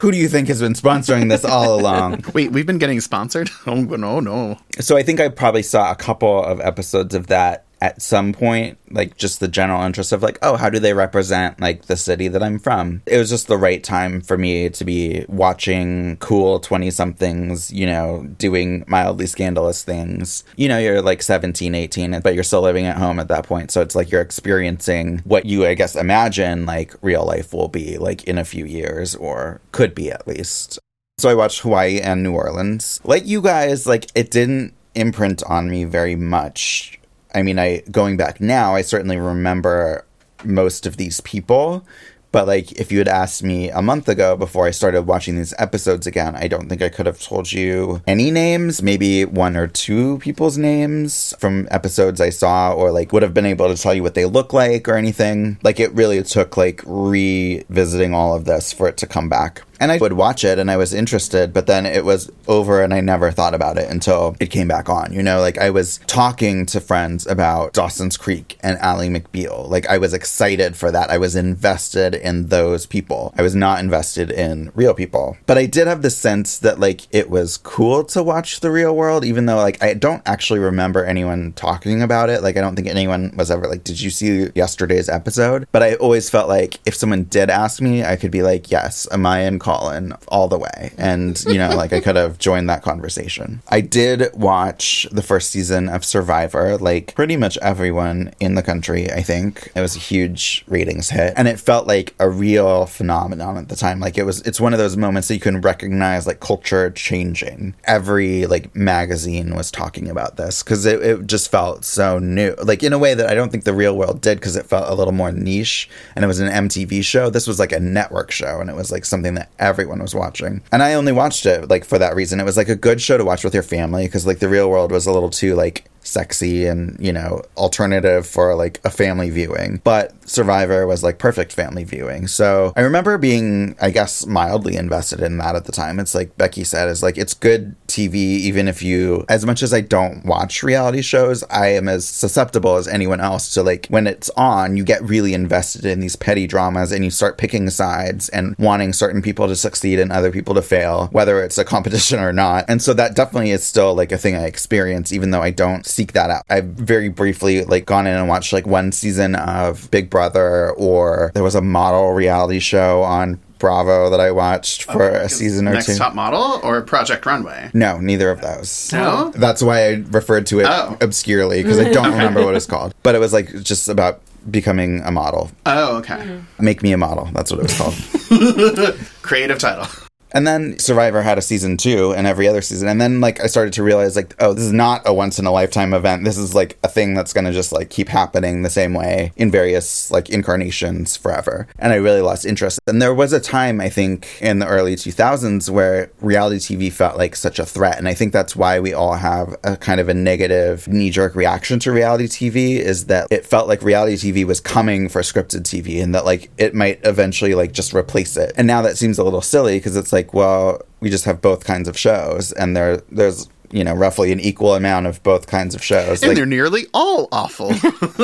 Who do you think has been sponsoring this all along? Wait, we've been getting sponsored? Oh, no, no. So I think I probably saw a couple of episodes of that at some point, like just the general interest of like, oh, how do they represent like the city that I'm from? It was just the right time for me to be watching cool twenty somethings, you know, doing mildly scandalous things. You know, you're like seventeen, eighteen, but you're still living at home at that point. So it's like you're experiencing what you, I guess, imagine like real life will be like in a few years, or could be at least. So I watched Hawaii and New Orleans. Like you guys, like it didn't imprint on me very much. I mean, I going back now, I certainly remember most of these people. But, like, if you had asked me a month ago before I started watching these episodes again, I don't think I could have told you any names, maybe one or two people's names from episodes I saw, or, like, would have been able to tell you what they look like or anything. Like, it really took, like, revisiting all of this for it to come back. And I would watch it and I was interested, but then it was over and I never thought about it until it came back on. You know, like I was talking to friends about Dawson's Creek and Ally McBeal. Like I was excited for that. I was invested in those people. I was not invested in real people. But I did have the sense that like it was cool to watch The Real World, even though like I don't actually remember anyone talking about it. Like I don't think anyone was ever like, did you see yesterday's episode? But I always felt like if someone did ask me, I could be like, yes, Amaya and Colin all the way. And, you know, like I could have joined that conversation. I did watch the first season of Survivor, like pretty much everyone in the country, I think. It was a huge ratings hit. And it felt like a real phenomenon at the time. Like it was, it's one of those moments that you can recognize like culture changing. Every like magazine was talking about this because it, it just felt so new. Like in a way that I don't think The Real World did because it felt a little more niche and it was an M T V show. This was like a network show and it was like something that everyone was watching. And I only watched it like for that reason. It was like a good show to watch with your family because like The Real World was a little too like sexy and, you know, alternative for like a family viewing. But Survivor was like perfect family viewing. So I remember being, I guess, mildly invested in that at the time. It's like Becky said, is like it's good T V even if you, as much as I don't watch reality shows, I am as susceptible as anyone else to like when it's on, you get really invested in these petty dramas and you start picking sides and wanting certain people to succeed and other people to fail, whether it's a competition or not. And so that definitely is still like a thing I experience, even though I don't seek that out. I've very briefly like gone in and watched like one season of Big Brother, or there was a model reality show on Bravo that I watched for oh, a season or Next two. Next Top Model or Project Runway? No, neither of those. No? That's why I referred to it oh. obscurely, because I don't okay. remember what it's called. But it was like just about becoming a model. Oh, okay. Mm-hmm. Make Me a Model. That's what it was called. Creative title. And then Survivor had a season two and every other season. And then, like, I started to realize, like, oh, this is not a once-in-a-lifetime event. This is, like, a thing that's going to just, like, keep happening the same way in various, like, incarnations forever. And I really lost interest. And there was a time, I think, in the early two thousands where reality T V felt like such a threat. And I think that's why we all have a kind of a negative knee-jerk reaction to reality T V, is that it felt like reality T V was coming for scripted T V and that, like, it might eventually, like, just replace it. And now that seems a little silly because it's like, Like, well, we just have both kinds of shows, and there, there's, you know, roughly an equal amount of both kinds of shows. And like, they're nearly all awful.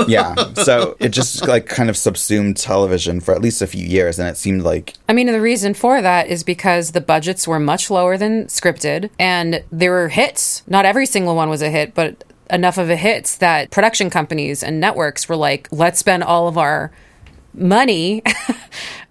Yeah. So it just, like, kind of subsumed television for at least a few years, and it seemed like... I mean, the reason for that is because the budgets were much lower than scripted, and there were hits. Not every single one was a hit, but enough of a hits that production companies and networks were like, let's spend all of our money...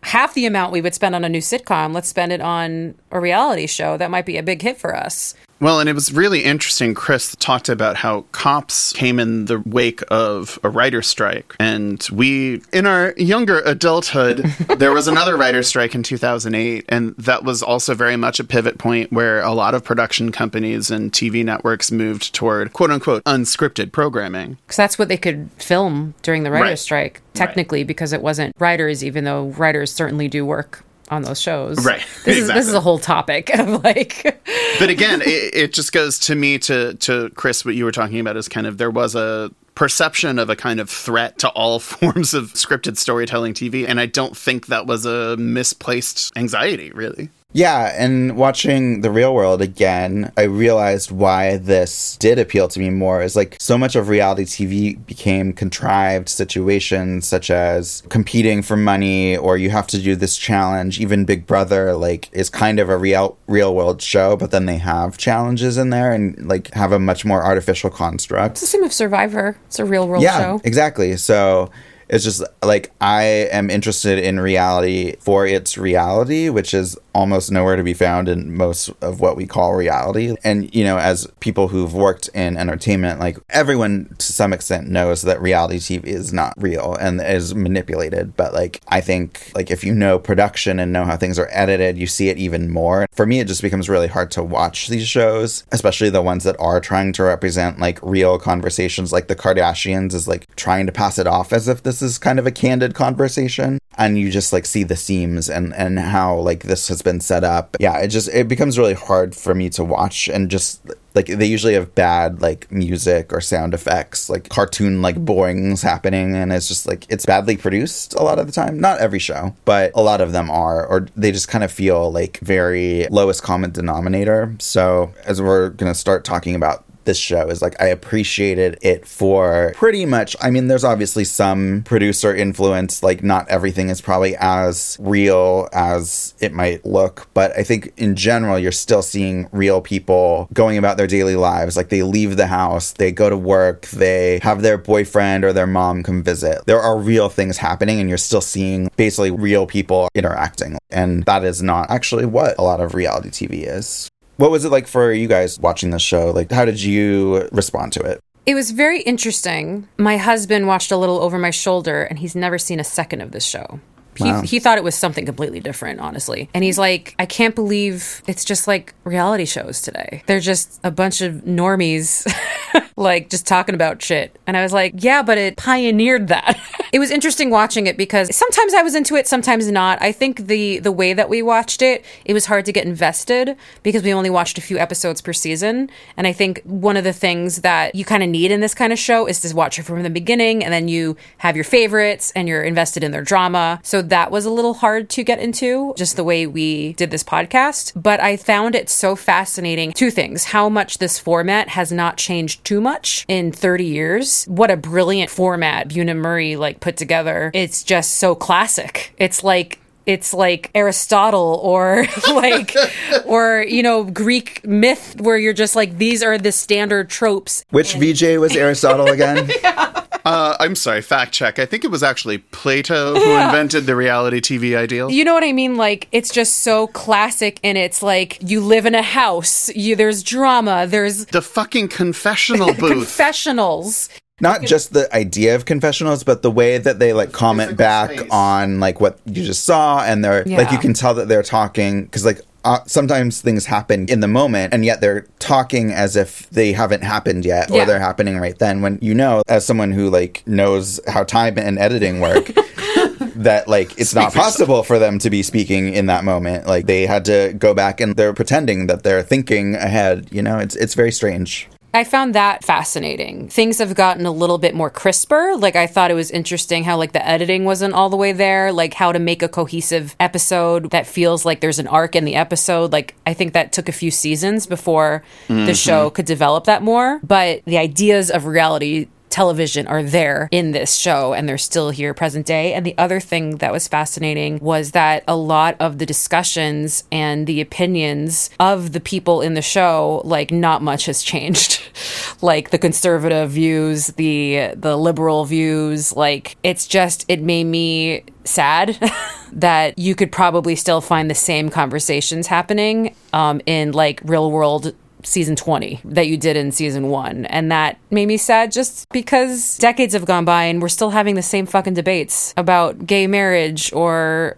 half the amount we would spend on a new sitcom, let's spend it on a reality show. That might be a big hit for us. Well, and it was really interesting. Chris talked about how Cops came in the wake of a writer's strike. And we, in our younger adulthood, there was another writer's strike in two thousand eight. And that was also very much a pivot point where a lot of production companies and T V networks moved toward, quote unquote, unscripted programming. Because that's what they could film during the writer's right. strike, technically, right. because it wasn't writers, even though writers certainly do work on those shows. Right. This, exactly. is, this is a whole topic of like... But again, it, it just goes to me, to, to Chris, what you were talking about is kind of there was a perception of a kind of threat to all forms of scripted storytelling T V. And I don't think that was a misplaced anxiety, really. Yeah, and watching The Real World again, I realized why this did appeal to me more is like so much of reality T V became contrived situations such as competing for money or you have to do this challenge. Even Big Brother like is kind of a real real world show, but then they have challenges in there and like have a much more artificial construct. It's the same with Survivor. It's a real world yeah, show. Yeah, exactly. So... it's just, like, I am interested in reality for its reality, which is almost nowhere to be found in most of what we call reality. And, you know, as people who've worked in entertainment, like, everyone to some extent knows that reality T V is not real and is manipulated. But, like, I think, like, if you know production and know how things are edited, you see it even more. For me, it just becomes really hard to watch these shows, especially the ones that are trying to represent, like, real conversations. Like, the Kardashians is, like, trying to pass it off as if this This is kind of a candid conversation, and you just like see the seams and and how like this has been set up. Yeah, it just it becomes really hard for me to watch and just Like, they usually have bad, like, music or sound effects, like, cartoon, like, boings happening. And it's just, like, it's badly produced a lot of the time. Not every show, but a lot of them are. Or they just kind of feel, like, very lowest common denominator. So as we're going to start talking about this show, is like, I appreciated it for pretty much, I mean, there's obviously some producer influence, like not everything is probably as real as it might look, but I think in general, you're still seeing real people going about their daily lives. Like, they leave the house, they go to work, they have their boyfriend or their mom come visit. There are real things happening, and you're still seeing basically real people interacting. And that is not actually what a lot of reality T V is. What was it like for you guys watching this show? Like, how did you respond to it? It was very interesting. My husband watched a little over my shoulder, and he's never seen a second of this show. Wow. He, he thought it was something completely different, honestly. And he's like, I can't believe it's just like reality shows today. They're just a bunch of normies, like, just talking about shit. And I was like, yeah, but it pioneered that. It was interesting watching it because sometimes I was into it, sometimes not. I think the, the way that we watched it, it was hard to get invested because we only watched a few episodes per season. And I think one of the things that you kind of need in this kind of show is to watch it from the beginning, and then you have your favorites and you're invested in their drama. So that was a little hard to get into, just the way we did this podcast. But I found it so fascinating. Two things: how much this format has not changed too much in thirty years. What a brilliant format Bunim Murray, like, put together. It's just so classic. It's like, it's like Aristotle or like, or, you know, Greek myth, where you're just like, these are the standard tropes. Which V J was Aristotle again? Yeah. Uh, I'm sorry, fact check. I think it was actually Plato who yeah. invented the reality T V ideal. You know what I mean? Like, it's just so classic, and it's like, you live in a house, you, there's drama, there's... the fucking confessional booth. Confessionals. Not just the idea of confessionals, but the way that they, like, comment back space. on, like, what you just saw, and they're, yeah. like, you can tell that they're talking, because, like, Uh, sometimes things happen in the moment, and yet they're talking as if they haven't happened yet, or yeah. they're happening right then, when, you know, as someone who, like, knows how time and editing work, that, like, it's Speak not for possible yourself. for them to be speaking in that moment. Like, they had to go back, and they're pretending that they're thinking ahead, you know? It's it's very strange. I found that fascinating. Things have gotten a little bit more crisper. Like, I thought it was interesting how, like, the editing wasn't all the way there. Like, how to make a cohesive episode that feels like there's an arc in the episode. Like, I think that took a few seasons before mm-hmm. the show could develop that more. But the ideas of reality television are there in this show, and they're still here present day. And the other thing that was fascinating was that a lot of the discussions and the opinions of the people in the show, like, not much has changed. Like, the conservative views, the the liberal views, like, it's just, it made me sad that you could probably still find the same conversations happening um, in, like, Real World season twenty that you did in season one. And that made me sad, just because decades have gone by and we're still having the same fucking debates about gay marriage or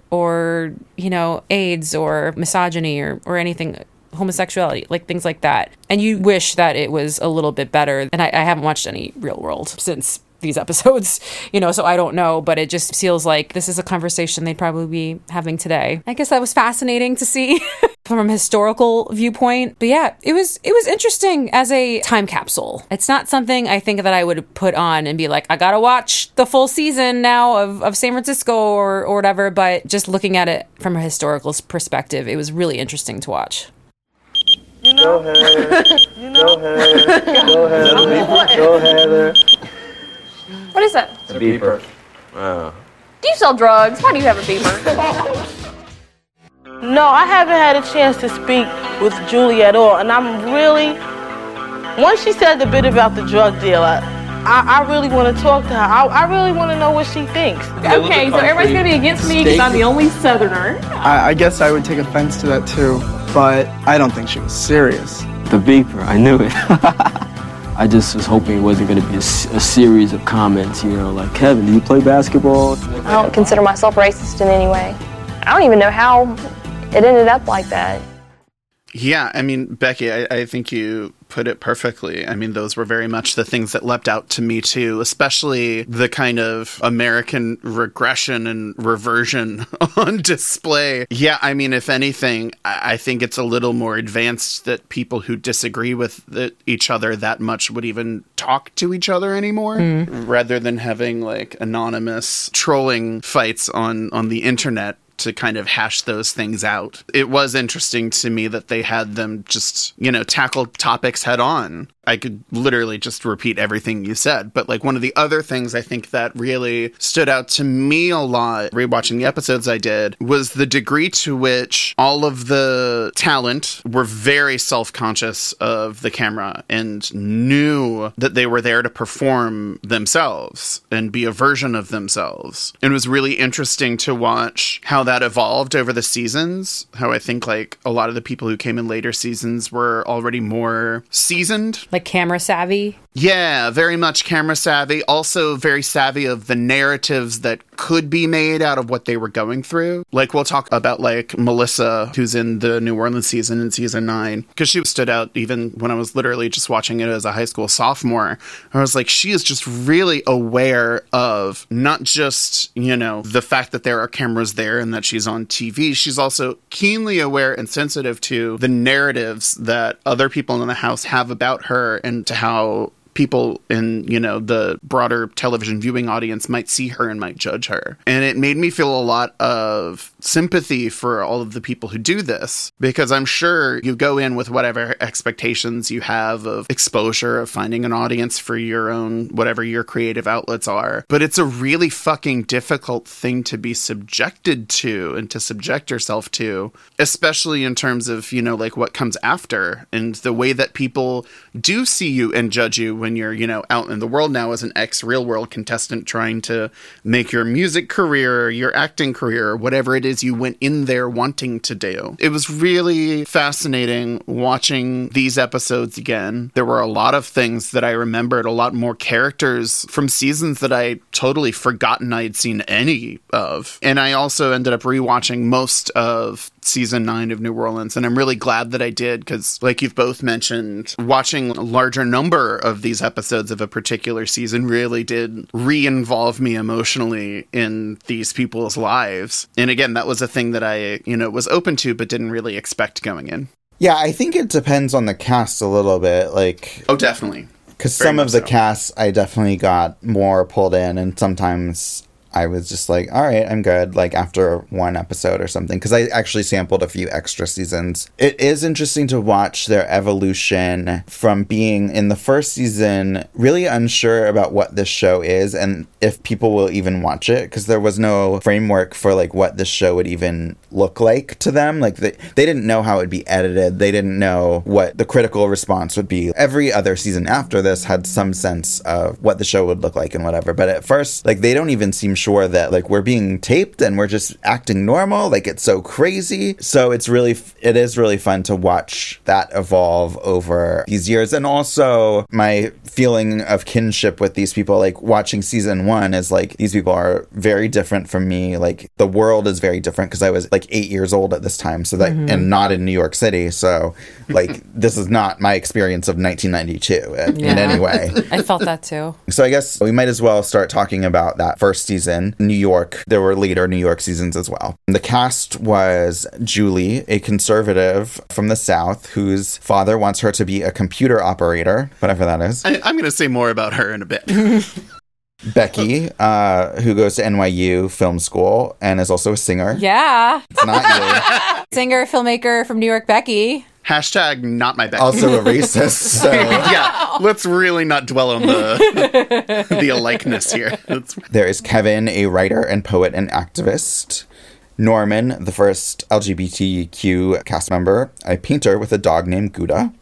or you know, AIDS or misogyny or or anything, homosexuality, like, things like that. And you wish that it was a little bit better. And I, I haven't watched any Real World since these episodes, you know, so I don't know, but it just feels like this is a conversation they'd probably be having today. I guess that was fascinating to see from a historical viewpoint. But yeah, it was it was interesting as a time capsule. It's not something I think that I would put on and be like, I gotta watch the full season now of, of San Francisco or, or whatever, but just looking at it from a historical perspective, it was really interesting to watch. You know, go Heather, you know. Go Heather, go Heather, go Heather. What is that? It's a beeper. Wow. Do you sell drugs? Why do you have a beeper? No, I haven't had a chance to speak with Julie at all. And I'm really, once she said the bit about the drug deal, I, I, I really want to talk to her. I, I really want to know what she thinks. Okay, so everybody's going to be against me because I'm the only Southerner. I, I guess I would take offense to that too, but I don't think she was serious. The beeper, I knew it. I just was hoping it wasn't going to be a, a series of comments, you know, like, Kevin, do you play basketball? I don't consider myself racist in any way. I don't even know how it ended up like that. Yeah, I mean, Becky, I, I think you put it perfectly. I mean, those were very much the things that leapt out to me, too, especially the kind of American regression and reversion on display. Yeah, I mean, if anything, I think it's a little more advanced that people who disagree with the, each other that much would even talk to each other anymore, mm. rather than having, like, anonymous trolling fights on, on the internet to kind of hash those things out. It was interesting to me that they had them just, you know, tackle topics head on. I could literally just repeat everything you said. But like one of the other things I think that really stood out to me a lot, rewatching the episodes I did, was the degree to which all of the talent were very self-conscious of the camera and knew that they were there to perform themselves and be a version of themselves. It was really interesting to watch how that evolved over the seasons, how I think like a lot of the people who came in later seasons were already more seasoned. Like camera savvy? Yeah, very much camera savvy. Also very savvy of the narratives that could be made out of what they were going through. Like we'll talk about like Melissa, who's in the New Orleans season in season nine, because she stood out even when I was literally just watching it as a high school sophomore. I was like, she is just really aware of not just, you know, the fact that there are cameras there and that she's on T V. She's also keenly aware and sensitive to the narratives that other people in the house have about her and to how people in, you know, the broader television viewing audience might see her and might judge her. And it made me feel a lot of sympathy for all of the people who do this, because I'm sure you go in with whatever expectations you have of exposure, of finding an audience for your own, whatever your creative outlets are. But it's a really fucking difficult thing to be subjected to and to subject yourself to, especially in terms of, you know, like what comes after and the way that people do see you and judge you when when you're, you know, out in the world now as an ex-real world contestant trying to make your music career, your acting career, whatever it is you went in there wanting to do. It was really fascinating watching these episodes again. There were a lot of things that I remembered, a lot more characters from seasons that I totally forgotten I'd seen any of. And I also ended up rewatching most of season nine of New Orleans, and I'm really glad that I did, because like you've both mentioned, watching a larger number of these episodes of a particular season really did re-involve me emotionally in these people's lives. And again, that was a thing that I, you know, was open to but didn't really expect going in. Yeah, I think it depends on the cast a little bit. Like, oh, definitely. Because some of the so. casts I definitely got more pulled in, and sometimes I was just like, all right, I'm good, like after one episode or something, because I actually sampled a few extra seasons. It is interesting to watch their evolution from being in the first season really unsure about what this show is and if people will even watch it, because there was no framework for like what this show would even look like to them. Like they, they didn't know how it would be edited. They didn't know what the critical response would be. Every other season after this had some sense of what the show would look like and whatever. But at first, like they don't even seem sure Sure that like we're being taped and we're just acting normal, like it's so crazy. So it's really it is really fun to watch that evolve over these years. And also my feeling of kinship with these people, like watching season one is like, these people are very different from me, like the world is very different, because I was like eight years old at this time, so that mm-hmm. and not in New York City, so like this is not my experience of nineteen ninety-two in, yeah. in any way. I felt that too. So I guess we might as well start talking about that first season. New York, there were later New York seasons as well. The cast was Julie, a conservative from the South whose father wants her to be a computer operator, whatever that is. I, I'm going to say more about her in a bit. Becky, uh, who goes to N Y U film school and is also a singer. Yeah. It's not you. Singer, filmmaker from New York, Becky. Hashtag not my Becky. Also a racist. So. Yeah, let's really not dwell on the the likeness here. That's... There is Kevin, a writer and poet and activist. Norman, the first L G B T Q cast member, a painter with a dog named Gouda.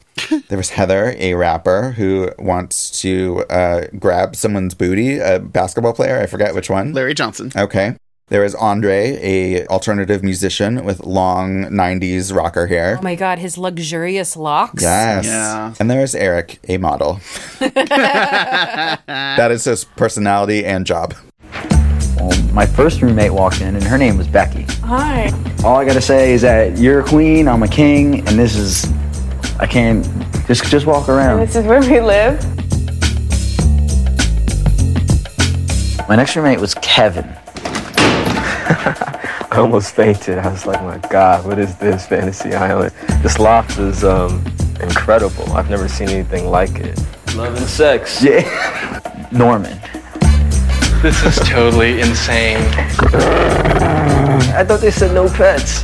There was Heather, a rapper who wants to uh, grab someone's booty, a basketball player. I forget which one. Larry Johnson. Okay. There is Andre, a alternative musician with long nineties rocker hair. Oh my God, his luxurious locks. Yes. Yeah. And there is Eric, a model. That is his personality and job. Well, my first roommate walked in and her name was Becky. Hi. All I gotta say is that you're a queen, I'm a king, and this is I can't, just just walk around. And this is where we live. My next roommate was Kevin. I almost fainted. I was like, my God, what is this fantasy island? This loft is um, incredible. I've never seen anything like it. Love and sex. Yeah. Norman. This is totally insane. I thought they said no pets.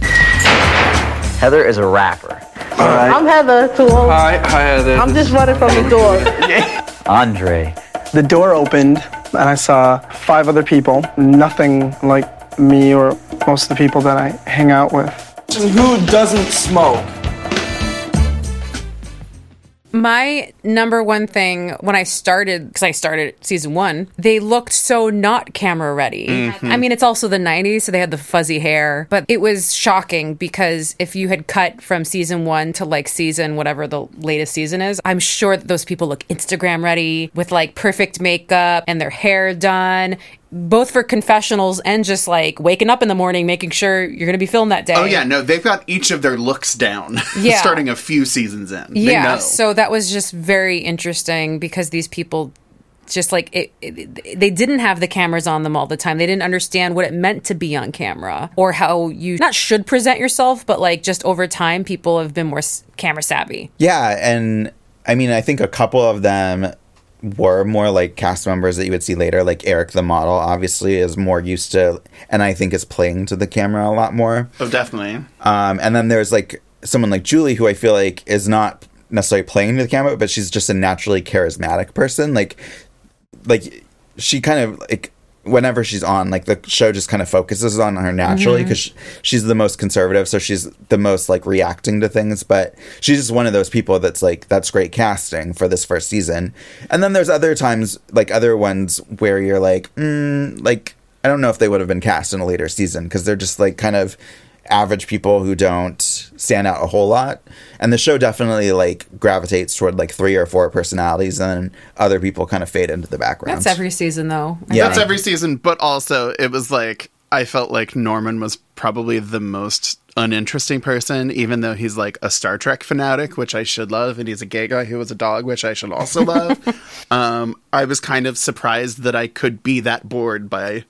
Heather is a rapper. All right. I'm Heather, too old. Hi, hi, Heather. I'm just running from the door. Yeah. Andre. The door opened, and I saw five other people, nothing like me or most of the people that I hang out with. Who doesn't smoke? My number one thing when I started, because I started season one, they looked so not camera ready. Mm-hmm. I mean, it's also the nineties, so they had the fuzzy hair. But it was shocking because if you had cut from season one to like season whatever the latest season is, I'm sure that those people look Instagram ready with like perfect makeup and their hair done. Both for confessionals and just, like, waking up in the morning, making sure you're going to be filmed that day. Oh, yeah. No, they've got each of their looks down. Yeah. Starting a few seasons in. Yeah. They know. So that was just very interesting because these people just, like, it, it, they didn't have the cameras on them all the time. They didn't understand what it meant to be on camera or how you not should present yourself, but, like, just over time, people have been more camera savvy. Yeah. And, I mean, I think a couple of them were more like cast members that you would see later, like Eric the model obviously is more used to, and I think is playing to the camera a lot more. Oh, definitely. Um, and then there's like someone like Julie, who I feel like is not necessarily playing to the camera, but she's just a naturally charismatic person. Like, like she kind of like, whenever she's on, like, the show just kind of focuses on her naturally because mm-hmm. she, she's the most conservative, so she's the most, like, reacting to things. But she's just one of those people that's, like, that's great casting for this first season. And then there's other times, like, other ones where you're like, mm, like, I don't know if they would have been cast in a later season because they're just, like, kind of average people who don't stand out a whole lot. And the show definitely, like, gravitates toward, like, three or four personalities, and other people kind of fade into the background. That's every season, though. I yeah. That's every season, but also it was, like, I felt like Norman was probably the most uninteresting person, even though he's, like, a Star Trek fanatic, which I should love, and he's a gay guy who was a dog, which I should also love. Um, I was kind of surprised that I could be that bored by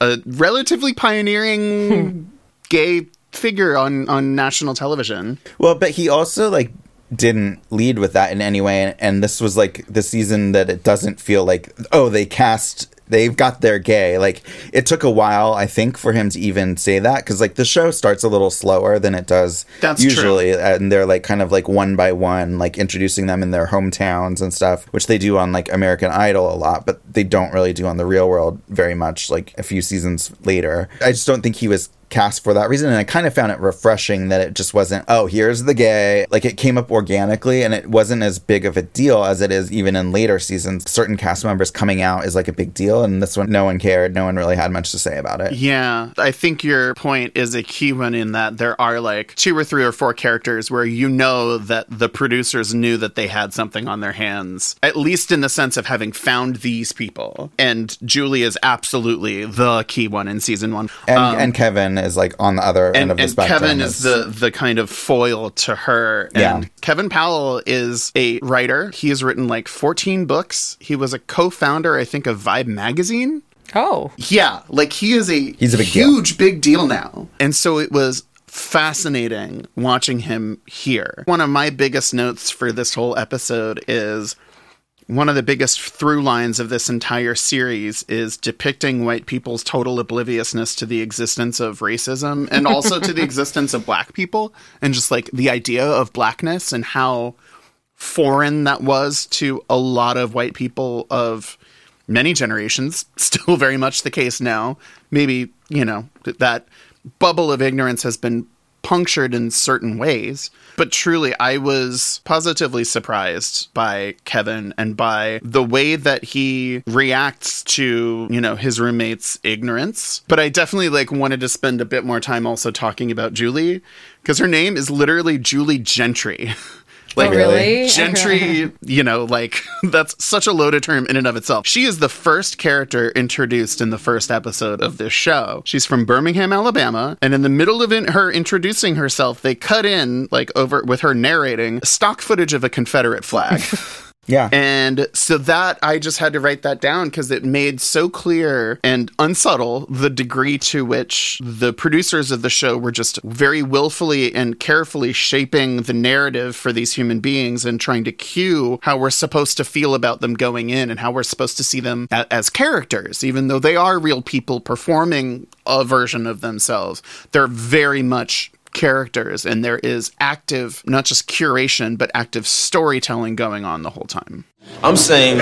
a relatively pioneering gay figure on on national television. Well, but he also like didn't lead with that in any way, and, and this was like the season that it doesn't feel like, oh, they cast, they've got their gay. Like, it took a while, I think, for him to even say that, because like the show starts a little slower than it does That's usually true. And they're like kind of like one by one, like introducing them in their hometowns and stuff, which they do on like American Idol a lot, but they don't really do on The Real World very much, like a few seasons later. I just don't think he was cast for that reason, and I kind of found it refreshing that it just wasn't, oh, here's the gay. Like, it came up organically, and it wasn't as big of a deal as it is even in later seasons. Certain cast members coming out is like a big deal, and this one, no one cared. No one really had much to say about it. Yeah, I think your point is a key one in that there are like two or three or four characters where you know that the producers knew that they had something on their hands, at least in the sense of having found these people. And Julie is absolutely the key one in season one. And, um, and Kevin is like on the other and, end of the spectrum. And Kevin is the, the kind of foil to her. And yeah. Kevin Powell is a writer. He has written like fourteen books. He was a co-founder, I think, of Vibe magazine. Oh. Yeah. Like, he is a, He's a big huge deal. big deal now. And so it was fascinating watching him here. One of my biggest notes for this whole episode is one of the biggest through lines of this entire series is depicting white people's total obliviousness to the existence of racism and also to the existence of black people, and just like the idea of blackness and how foreign that was to a lot of white people of many generations. Still very much the case now. Maybe, you know, that bubble of ignorance has been punctured in certain ways, but truly I was positively surprised by Kevin and by the way that he reacts to, you know, his roommate's ignorance. But I definitely like wanted to spend a bit more time also talking about Julie, because her name is literally Julie Gentry. Like, oh, really? Gentry, you know, like, that's such a loaded term in and of itself. She is the first character introduced in the first episode of this show. She's from Birmingham, Alabama, and in the middle of in- her introducing herself, they cut in, like, over with her narrating, stock footage of a Confederate flag. Yeah. And so that, I just had to write that down because it made so clear and unsubtle the degree to which the producers of the show were just very willfully and carefully shaping the narrative for these human beings and trying to cue how we're supposed to feel about them going in and how we're supposed to see them a- as characters, even though they are real people performing a version of themselves. They're very much characters, and there is active, not just curation, but active storytelling going on the whole time. I'm saying,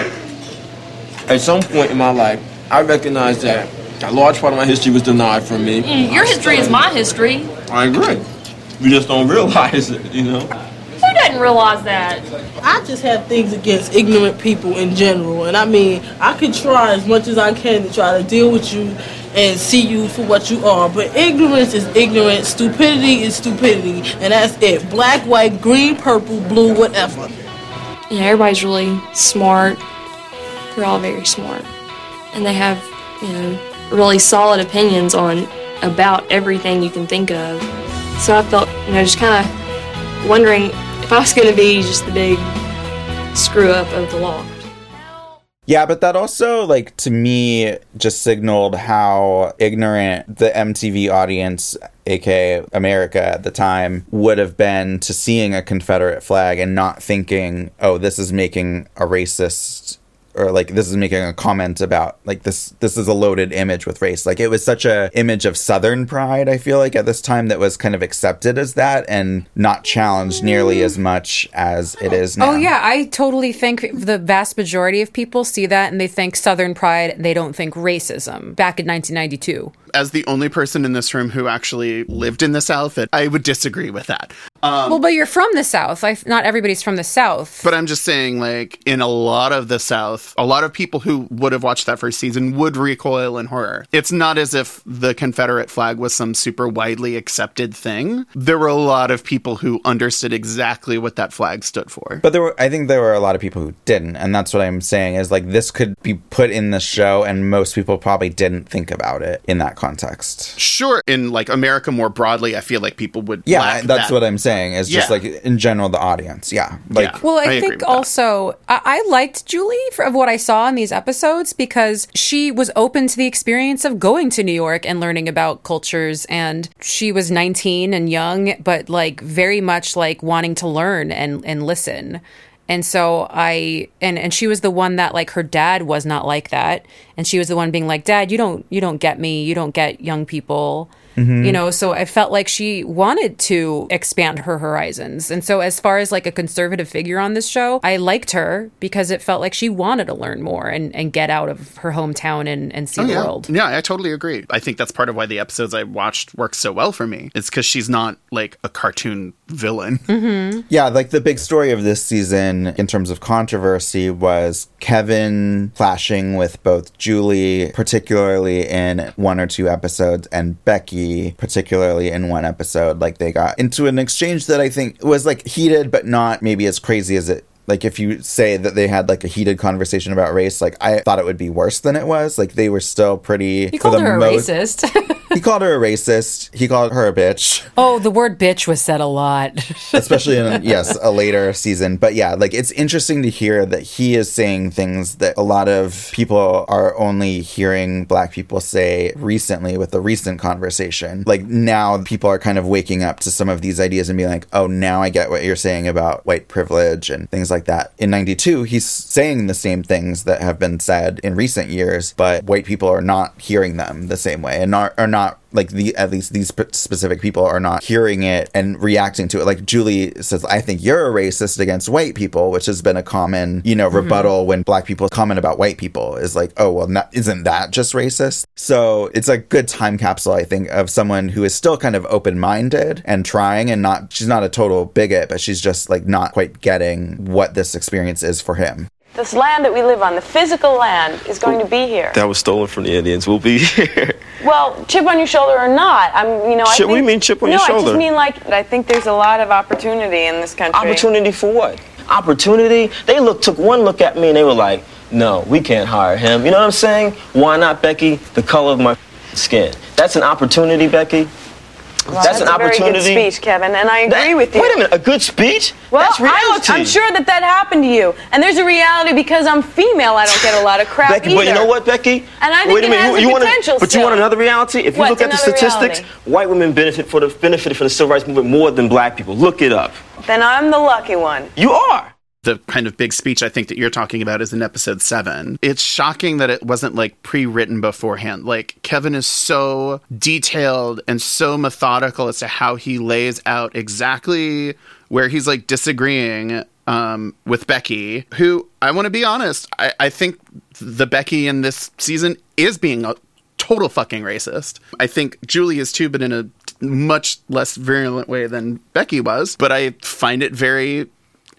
at some point in my life, I recognize that a large part of my history was denied from me. Mm, your history is my history. I agree. We just don't realize it, you know? Who doesn't realize that? I just have things against ignorant people in general, and I mean, I can try as much as I can to try to deal with you and see you for what you are, but ignorance is ignorance, stupidity is stupidity, and that's it. Black, white, green, purple, blue, whatever. Yeah, everybody's really smart. They're all very smart, and they have, you know, really solid opinions on about everything you can think of. So I felt, you know, just kind of wondering if I was going to be just the big screw up of the law. Yeah, but that also, like, to me, just signaled how ignorant the M T V audience, aka America at the time, would have been to seeing a Confederate flag and not thinking, oh, this is making a racist, or, like, this is making a comment about, like, this this is a loaded image with race. Like, it was such a image of Southern pride, I feel like, at this time that was kind of accepted as that and not challenged nearly as much as it is now. Oh, yeah. I totally think the vast majority of people see that and they think Southern pride. They don't think racism back in nineteen ninety-two. As the only person in this room who actually lived in the South, I would disagree with that. Um, well, but you're from the South. I, not everybody's from the South. But I'm just saying, like, in a lot of the South, a lot of people who would have watched that first season would recoil in horror. It's not as if the Confederate flag was some super widely accepted thing. There were a lot of people who understood exactly what that flag stood for. But there were, I think there were a lot of people who didn't. And that's what I'm saying is, like, this could be put in the show and most people probably didn't think about it in that context. Sure. In, like, America more broadly, I feel like people would yeah, lack that's that. what I'm saying. Is just yeah. like in general the audience, yeah. Like, yeah. Well, I, I think also I-, I liked Julie for, of what I saw in these episodes because she was open to the experience of going to New York and learning about cultures, and she was nineteen and young, but like very much like wanting to learn and and listen. And so I and and she was the one that, like, her dad was not like that, and she was the one being like, "Dad, you don't you don't get me, you don't get young people." Mm-hmm. You know, so I felt like she wanted to expand her horizons. And so as far as, like, a conservative figure on this show, I liked her because it felt like she wanted to learn more and, and get out of her hometown and, and see oh, the yeah. world. Yeah, I totally agree. I think that's part of why the episodes I watched worked so well for me. It's because she's not, like, a cartoon villain. Mm-hmm. Yeah, like, the big story of this season in terms of controversy was Kevin clashing with both Julie, particularly in one or two episodes, and Becky, particularly in one episode. Like, they got into an exchange that I think was, like, heated, but not maybe as crazy as it, like, if you say that they had, like, a heated conversation about race, like, I thought it would be worse than it was. Like, they were still pretty... He called her a most, racist. He called her a racist. He called her a bitch. Oh, the word bitch was said a lot. Especially in, yes, a later season. But yeah, like, it's interesting to hear that he is saying things that a lot of people are only hearing Black people say recently with the recent conversation. Like, now people are kind of waking up to some of these ideas and being like, oh, now I get what you're saying about white privilege and things like that. In ninety-two, he's saying the same things that have been said in recent years, but white people are not hearing them the same way and are, are not like the at least these specific people are not hearing it and reacting to it. Like, Julie says, I think you're a racist against white people, which has been a common, you know, rebuttal mm-hmm. when Black people comment about white people is like, oh, well, not, isn't that just racist? So it's a good time capsule, I think, of someone who is still kind of open-minded and trying and not, she's not a total bigot, but she's just, like, not quite getting what this experience is for him. This land that we live on, the physical land, is going to be here. That was stolen from the Indians. We'll be here. Well, chip on your shoulder or not, I'm, you know, I think... What do you mean chip on your shoulder? No, I just mean, like, I think there's a lot of opportunity in this country. Opportunity for what? Opportunity? They look, took one look at me and they were like, no, we can't hire him. You know what I'm saying? Why not, Becky? The color of my skin. That's an opportunity, Becky. Well, that's, that's an a opportunity. Very good speech, Kevin, and I agree that, with you. Wait a minute, a good speech? Well, that's reality. I, I'm sure that that happened to you, and there's a reality because I'm female. I don't get a lot of crap Becky, either. But you know what, Becky? And I think wait a it minute, has you, you potential. Wanna, but you want another reality? If What's you look at the statistics, reality? White women benefit for the benefit from the civil rights movement more than black people. Look it up. Then I'm the lucky one. You are. The kind of big speech I think that you're talking about is in episode seven. It's shocking that it wasn't like pre-written beforehand. Like Kevin is so detailed and so methodical as to how he lays out exactly where he's like disagreeing um, with Becky, who I want to be honest, I, I think the Becky in this season is being a total fucking racist. I think Julie is too, but in a much less virulent way than Becky was. But I find it very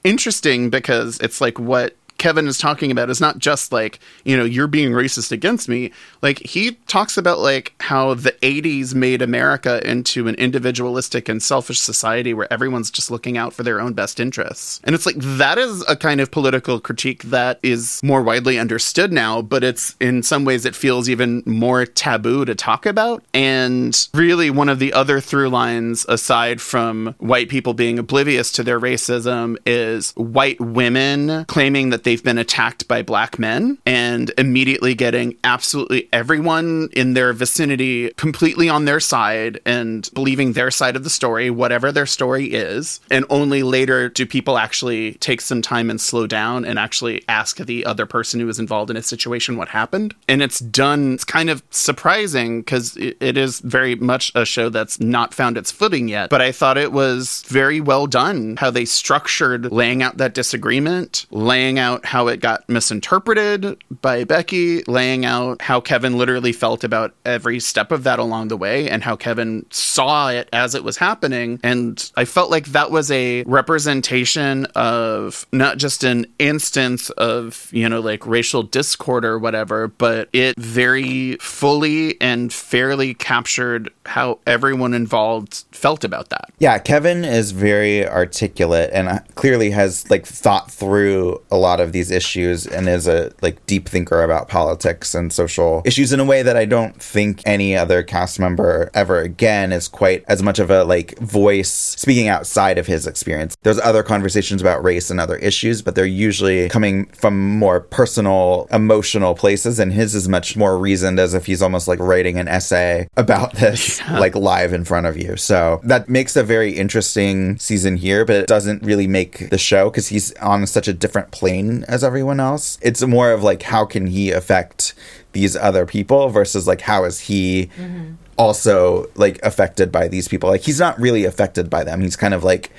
interesting because it's like what Kevin is talking about is not just like, you know, you're being racist against me. Like he talks about like how the eighties made America into an individualistic and selfish society where everyone's just looking out for their own best interests. And it's like that is a kind of political critique that is more widely understood now, but it's in some ways it feels even more taboo to talk about. And really one of the other through lines aside from white people being oblivious to their racism is white women claiming that they've been attacked by black men and immediately getting absolutely everyone in their vicinity completely on their side and believing their side of the story, whatever their story is. And only later do people actually take some time and slow down and actually ask the other person who was involved in a situation what happened. And it's done, it's kind of surprising because it, it is very much a show that's not found its footing yet. But I thought it was very well done how they structured laying out that disagreement, laying out how it got misinterpreted by Becky, laying out how Kevin literally felt about every step of that along the way and how Kevin saw it as it was happening. And I felt like that was a representation of not just an instance of, you know, like racial discord or whatever, but it very fully and fairly captured how everyone involved felt about that. Yeah, Kevin is very articulate and clearly has like thought through a lot of these issues and is a like deep thinker about politics and social issues in a way that I don't think any other cast member ever again is quite as much of a like voice speaking outside of his experience. There's other conversations about race and other issues, but they're usually coming from more personal, emotional places, and his is much more reasoned as if he's almost like writing an essay about this yeah. like live in front of you. So that makes a very interesting season here, but it doesn't really make the show because he's on such a different plane as everyone else. It's more of like how can he affect these other people versus like how is he mm-hmm. also like affected by these people. Like he's not really affected by them. He's kind of like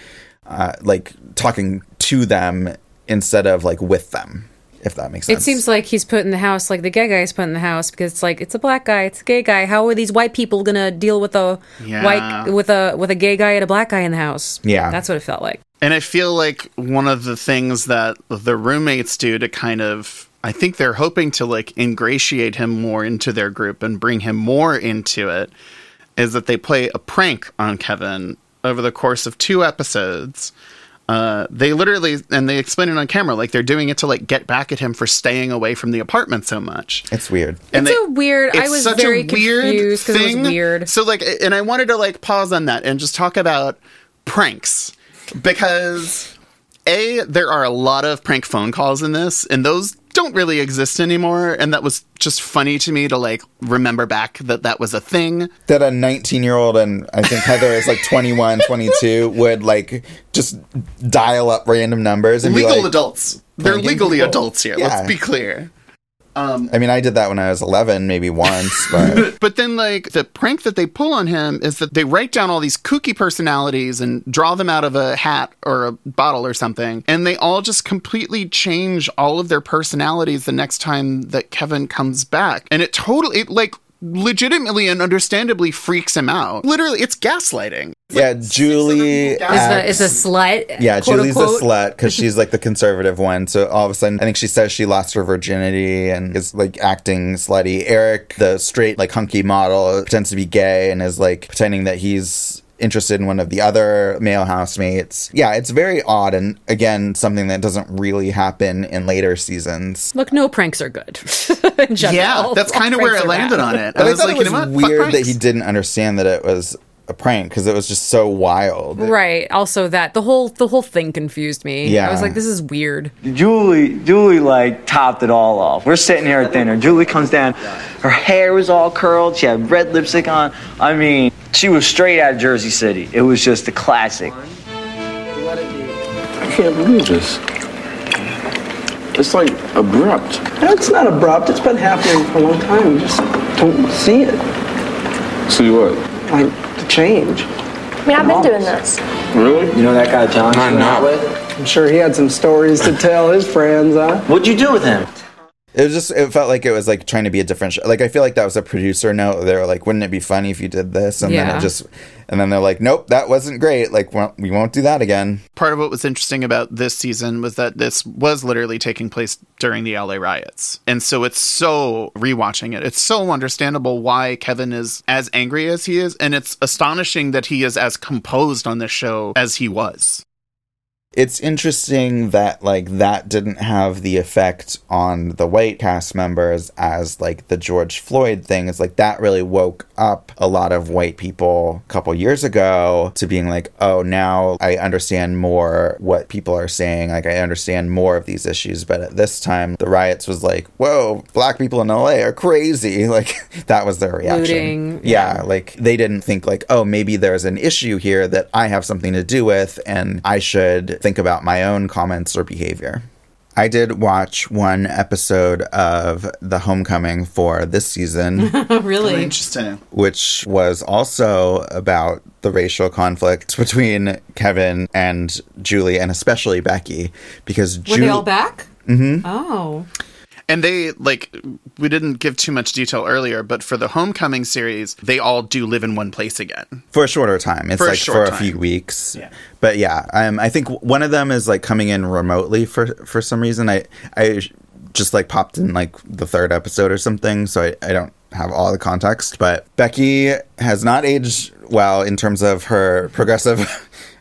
uh, like talking to them instead of like with them. If that makes sense. It seems like he's put in the house, like the gay guy is put in the house, because it's like it's a black guy, it's a gay guy. How are these white people gonna deal with a yeah. white with a with a gay guy and a black guy in the house? Yeah, that's what it felt like. And I feel like one of the things that the roommates do to kind of, I think they're hoping to like ingratiate him more into their group and bring him more into it, is that they play a prank on Kevin over the course of two episodes. Uh, they literally, and they explain it on camera, like they're doing it to like get back at him for staying away from the apartment so much. It's weird. And it's they, a weird, it's I was such very a weird confused because it was weird. So like, and I wanted to like pause on that and just talk about pranks because A, there are a lot of prank phone calls in this and those don't really exist anymore. And that was just funny to me to like remember back that that was a thing that a nineteen year old, and I think Heather is like twenty-one, twenty-two would like just dial up random numbers and legal be like, adults. They're legally people. Adults here. Yeah. Let's be clear. Um, I mean, I did that when I was eleven, maybe once. But but then, like, the prank that they pull on him is that they write down all these kooky personalities and draw them out of a hat or a bottle or something. And they all just completely change all of their personalities the next time that Kevin comes back. And it totally, it, like, legitimately and understandably freaks him out. Literally, it's gaslighting. Yeah, Julie is a, is a slut. Yeah, Julie's unquote. a slut because she's like the conservative one. So all of a sudden, I think she says she lost her virginity and is like acting slutty. Eric, the straight like hunky model, pretends to be gay and is like pretending that he's interested in one of the other male housemates. Yeah, it's very odd, and again, something that doesn't really happen in later seasons. Look, no pranks are good. in general. Yeah, that's kind of where I landed bad. on it. But I was I like, it was you know what? Weird that he didn't understand that it was a prank because it was just so wild. Right. Also, that the whole the whole thing confused me. Yeah. I was like, this is weird. Julie, Julie, like topped it all off. We're sitting here at dinner. Julie comes down. Her hair was all curled. She had red lipstick on. I mean, she was straight out of Jersey City. It was just a classic. I can't believe this. It's like abrupt. No, it's not abrupt. It's been happening for a long time. You just don't see it. See what? Like. Change. I mean, I've been doing this. Really? You know that guy John you went out with? I'm sure he had some stories to tell his friends, huh? What'd you do with him? It was just, it felt like it was like trying to be a different show. Like, I feel like that was a producer note. They were like, wouldn't it be funny if you did this? And yeah. then it just, and then they're like, nope, that wasn't great. Like, well, we won't do that again. Part of what was interesting about this season was that this was literally taking place during the L A riots. And so it's so, rewatching it, it's so understandable why Kevin is as angry as he is. And it's astonishing that he is as composed on this show as he was. It's interesting that, like, that didn't have the effect on the white cast members as, like, the George Floyd thing. It's like, that really woke up a lot of white people a couple years ago to being like, oh, now I understand more what people are saying. Like, I understand more of these issues. But at this time, the riots was like, whoa, black people in L A are crazy. Like, that was their reaction. Looting. Yeah, like, they didn't think, like, oh, maybe there's an issue here that I have something to do with and I should think about my own comments or behavior. I did watch one episode of The Homecoming for this season. Really? Interesting. Which was also about the racial conflict between Kevin and Julie, and especially Becky, because Julie... Were they all back? Mm-hmm. Oh. And they, like, we didn't give too much detail earlier, but for the Homecoming series, they all do live in one place again. For a shorter time. It's for like a for time. a few weeks. Yeah. But yeah, um, I think one of them is, like, coming in remotely for, for some reason. I I just, like, popped in, like, the third episode or something, so I, I don't have all the context. But Becky has not aged well in terms of her progressive...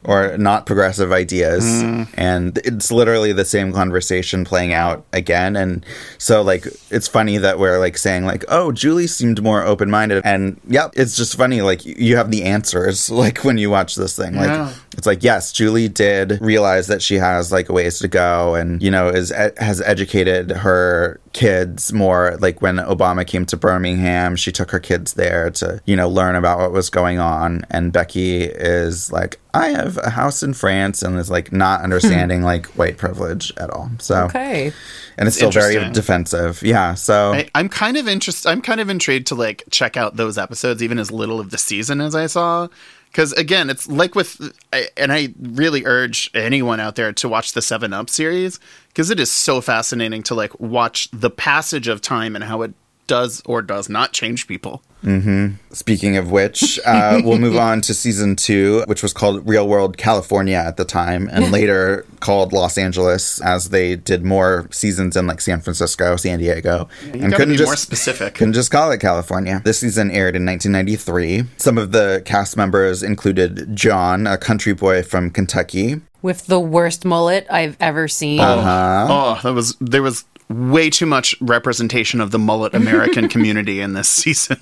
or not progressive ideas. Mm. And it's literally the same conversation playing out again. And so, like, it's funny that we're, like, saying, like, oh, Julie seemed more open-minded. And, yep, it's just funny. Like, you have the answers, like, when you watch this thing. Like, yeah. It's like, yes, Julie did realize that she has, like, ways to go and, you know, is has educated her kids more. Like, when Obama came to Birmingham, she took her kids there to, you know, learn about what was going on. And Becky is like, I have a house in France, and is like not understanding like white privilege at all. So okay. And it's, it's still very defensive. Yeah. So I, I'm kind of interest I'm kind of intrigued to like check out those episodes, even as little of the season as I saw. Because, again, it's like with – and I really urge anyone out there to watch the seven up series because it is so fascinating to, like, watch the passage of time and how it does or does not change people. Mm-hmm. Speaking of which, uh, we'll move on to season two, which was called Real World California at the time and later called Los Angeles as they did more seasons in, like, San Francisco, San Diego. Yeah, you and couldn't be just, more specific. Couldn't just call it California. This season aired in nineteen ninety-three. Some of the cast members included John, a country boy from Kentucky. With the worst mullet I've ever seen. Uh-huh. Oh, that was, there was... way too much representation of the mullet American community in this season.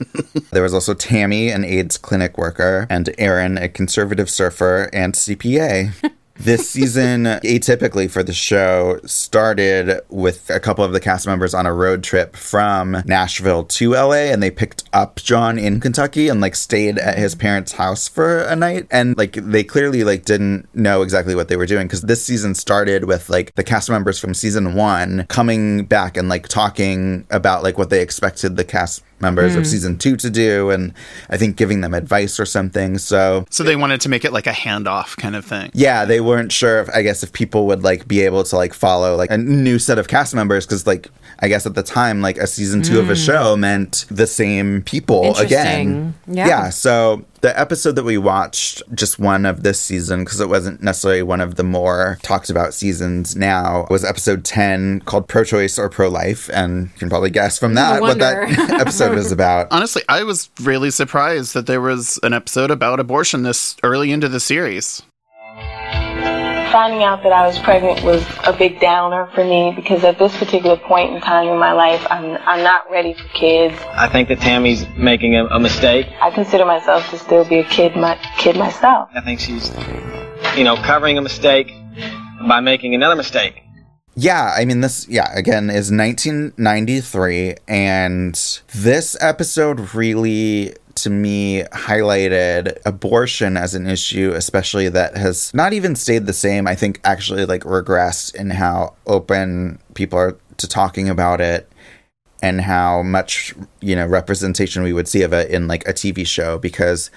There was also Tammy, an AIDS clinic worker, and Aaron, a conservative surfer and C P A. This season, atypically for the show, started with a couple of the cast members on a road trip from Nashville to L A, and they picked up John in Kentucky and, like, stayed at his parents' house for a night. And, like, they clearly, like, didn't know exactly what they were doing, because this season started with, like, the cast members from season one coming back and, like, talking about, like, what they expected the cast members mm. of season two to do, and I think giving them advice or something. So so they wanted to make it like a handoff kind of thing. Yeah, they weren't sure if, I guess, if people would like be able to like follow like a new set of cast members, because like I guess at the time like a season two mm. of a show meant the same people again. Yeah. yeah so The episode that we watched, just one of this season, because it wasn't necessarily one of the more talked about seasons now, was episode ten called Pro-Choice or Pro-Life. And you can probably guess from that what that episode was about. Honestly, I was really surprised that there was an episode about abortion this early into the series. Finding out that I was pregnant was a big downer for me because at this particular point in time in my life, I'm I'm not ready for kids. I think that Tammy's making a, a mistake. I consider myself to still be a kid, my, kid myself. I think she's, you know, covering a mistake by making another mistake. Yeah, I mean, this, yeah, again, is nineteen ninety-three, and this episode really, to me, highlighted abortion as an issue, especially that has not even stayed the same. I think actually, like, regressed in how open people are to talking about it and how much, you know, representation we would see of it in, like, a T V show, because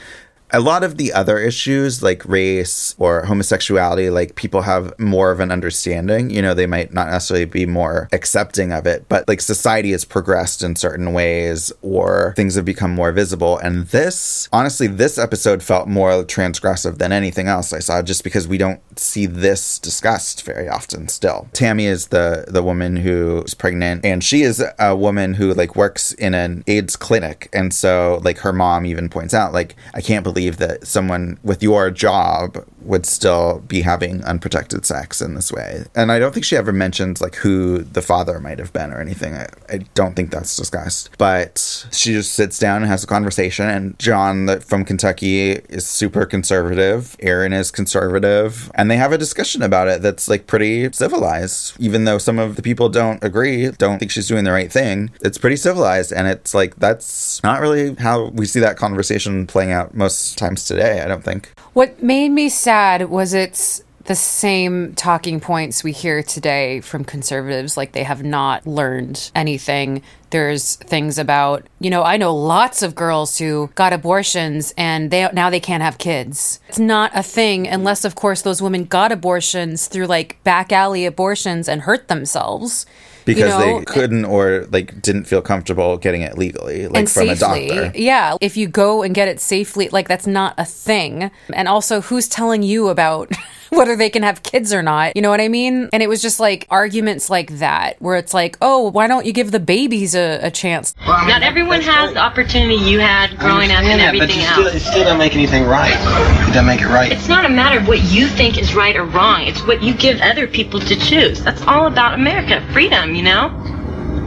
a lot of the other issues, like race or homosexuality, like, people have more of an understanding. You know, they might not necessarily be more accepting of it, but, like, society has progressed in certain ways or things have become more visible. And this, honestly, this episode felt more transgressive than anything else I saw, just because we don't see this discussed very often still. Tammy is the, the woman who's pregnant, and she is a woman who, like, works in an AIDS clinic. And so, like, her mom even points out, like, I can't believe that someone with your job would still be having unprotected sex in this way. And I don't think she ever mentions, like, who the father might have been or anything. I, I don't think that's discussed. But she just sits down and has a conversation. And John the, from Kentucky is super conservative. Aaron is conservative. And they have a discussion about it that's, like, pretty civilized. Even though some of the people don't agree, don't think she's doing the right thing, it's pretty civilized. And it's, like, that's not really how we see that conversation playing out most times today, I don't think. What made me sad was it's the same talking points we hear today from conservatives. Like, they have not learned anything. There's things about, you know, I know lots of girls who got abortions and they now they can't have kids. It's not a thing unless, of course, those women got abortions through, like, back alley abortions and hurt themselves. Because, you know, they couldn't or, like, didn't feel comfortable getting it legally, like, from safely. A doctor. Yeah. If you go and get it safely, like, that's not a thing. And also, who's telling you about whether they can have kids or not? You know what I mean? And it was just, like, arguments like that, where it's like, oh, why don't you give the babies a, a chance? Well, I mean, not everyone has right. the opportunity you had growing up and everything that, but still, else. It still doesn't make anything right. It doesn't make it right. It's not a matter of what you think is right or wrong. It's what you give other people to choose. That's all about America, freedom. You know,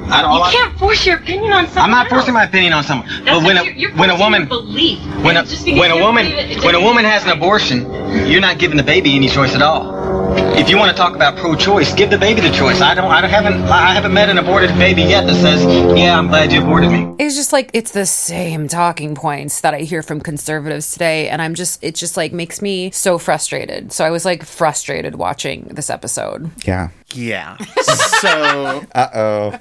I don't, you can't I, force your opinion on someone. I'm not else. forcing my opinion on someone. That's but when a, you're, you're when a woman belief. when a when a woman it, when a woman has an abortion, you're not giving the baby any choice at all. If you want to talk about pro-choice, give the baby the choice. I don't. I haven't. I haven't met an aborted baby yet that says, "Yeah, I'm glad you aborted me." It's just like it's the same talking points that I hear from conservatives today, and I'm just. It just like makes me so frustrated. So I was like frustrated watching this episode. Yeah. Yeah. So, uh-oh.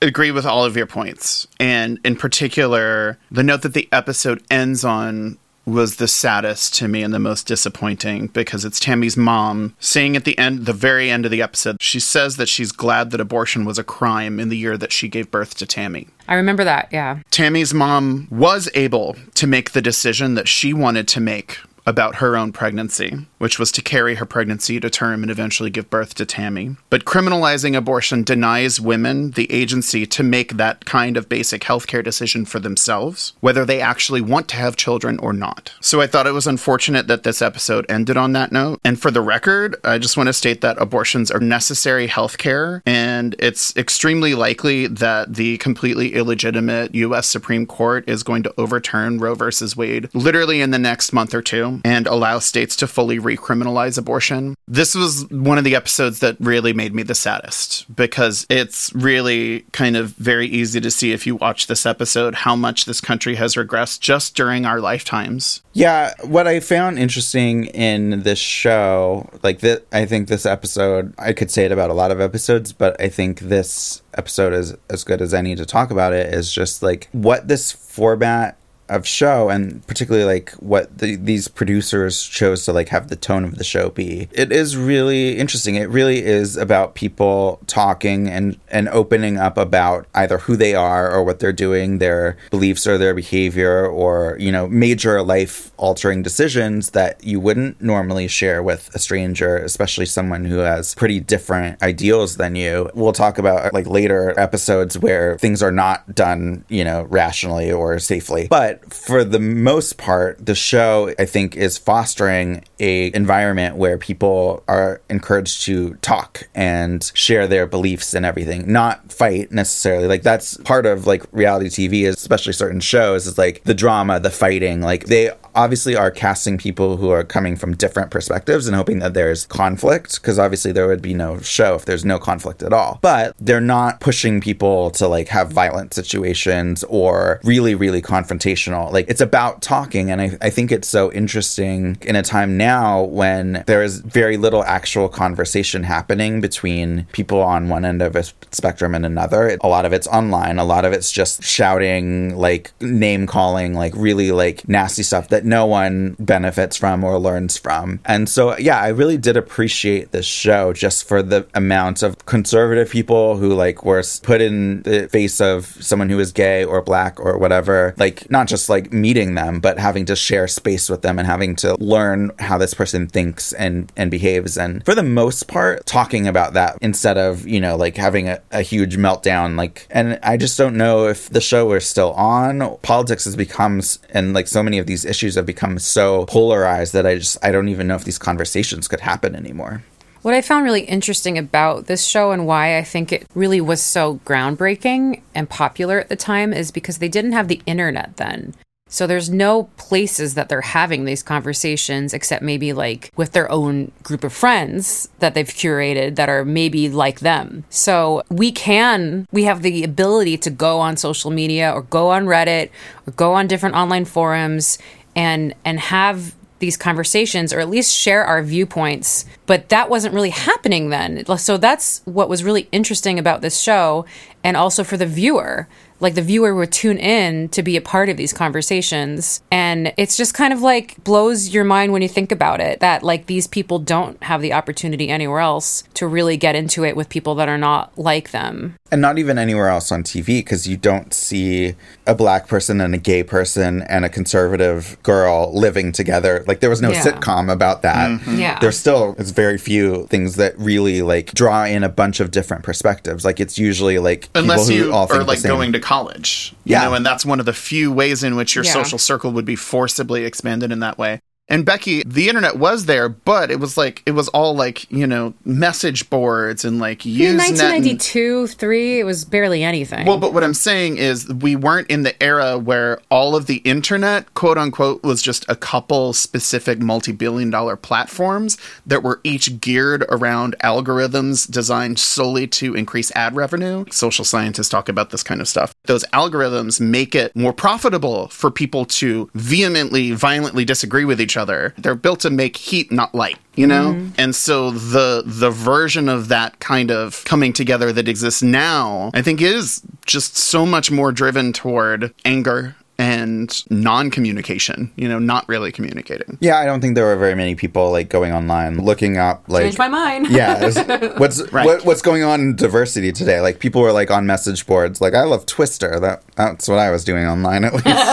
Agree with all of your points. And in particular, the note that the episode ends on was the saddest to me and the most disappointing, because it's Tammy's mom saying at the end, the very end of the episode, she says that she's glad that abortion was a crime in the year that she gave birth to Tammy. I remember that, yeah. Tammy's mom was able to make the decision that she wanted to make about her own pregnancy, which was to carry her pregnancy to term and eventually give birth to Tammy. But criminalizing abortion denies women the agency to make that kind of basic healthcare decision for themselves, whether they actually want to have children or not. So I thought it was unfortunate that this episode ended on that note. And for the record, I just want to state that abortions are necessary healthcare, and it's extremely likely that the completely illegitimate U S Supreme Court is going to overturn Roe versus Wade literally in the next month or two, and allow states to fully recriminalize abortion. This was one of the episodes that really made me the saddest, because it's really kind of very easy to see if you watch this episode how much this country has regressed just during our lifetimes. Yeah, what I found interesting in this show, like th- I think this episode, I could say it about a lot of episodes, but I think this episode is as good as any to talk about it, is just like what this format of show, and particularly like what the, these producers chose to like have the tone of the show be. It is really interesting. It really is about people talking and, and opening up about either who they are or what they're doing, their beliefs or their behavior, or, you know, major life altering decisions that you wouldn't normally share with a stranger, especially someone who has pretty different ideals than you. We'll talk about like later episodes where things are not done, you know, rationally or safely. But for the most part, the show, I think, is fostering a environment where people are encouraged to talk and share their beliefs and everything, not fight necessarily. Like, that's part of, like, reality T V, especially certain shows, is, like, the drama, the fighting. Like, they obviously are casting people who are coming from different perspectives and hoping that there's conflict, because obviously there would be no show if there's no conflict at all. But they're not pushing people to, like, have violent situations or really, really confrontational. Like, it's about talking, and I, I think it's so interesting in a time now when there is very little actual conversation happening between people on one end of a spectrum and another. It, a lot of it's online, a lot of it's just shouting, like, name-calling, like, really, like, nasty stuff that no one benefits from or learns from. And so, yeah, I really did appreciate this show just for the amount of conservative people who, like, were put in the face of someone who is gay or black or whatever, like, not just just like meeting them, but having to share space with them and having to learn how this person thinks and, and behaves. And for the most part, talking about that instead of, you know, like having a, a huge meltdown. Like, and I just don't know if the show is still on. Politics has become, and like so many of these issues have become so polarized that I just, I don't even know if these conversations could happen anymore. What I found really interesting about this show and why I think it really was so groundbreaking and popular at the time is because they didn't have the internet then. So there's no places that they're having these conversations except maybe like with their own group of friends that they've curated that are maybe like them. So we can, we have the ability to go on social media or go on Reddit or go on different online forums and, and have these conversations, or at least share our viewpoints, but that wasn't really happening then. So that's what was really interesting about this show, and also for the viewer. Like, the viewer would tune in to be a part of these conversations, and it's just kind of like blows your mind when you think about it, that like these people don't have the opportunity anywhere else to really get into it with people that are not like them. And not even anywhere else on T V, because you don't see a black person and a gay person and a conservative girl living together. Like, there was no yeah. sitcom about that. Mm-hmm. Yeah. There's still, it's very few things that really like draw in a bunch of different perspectives. Like, it's usually like unless people who you all think are like the same. Going to college, you yeah. know, and that's one of the few ways in which your yeah. social circle would be forcibly expanded in that way. And Becky, the internet was there, but it was like, it was all like, you know, message boards and like Usenet. In nineteen ninety-two, three, it was barely anything. Well, but what I'm saying is we weren't in the era where all of the internet, quote unquote, was just a couple specific multi-billion dollar platforms that were each geared around algorithms designed solely to increase ad revenue. Social scientists talk about this kind of stuff. Those algorithms make it more profitable for people to vehemently, violently disagree with each other. They're built to make heat, not light, you know? Mm. And so the the version of that kind of coming together that exists now, I think, is just so much more driven toward anger and non-communication, you know, not really communicating. Yeah, I don't think there were very many people like going online, looking up like... Change my mind. Yeah. Was, what's right. what, what's going on in diversity today? Like, people were like on message boards. Like, I love Twister. That That's what I was doing online, at least. But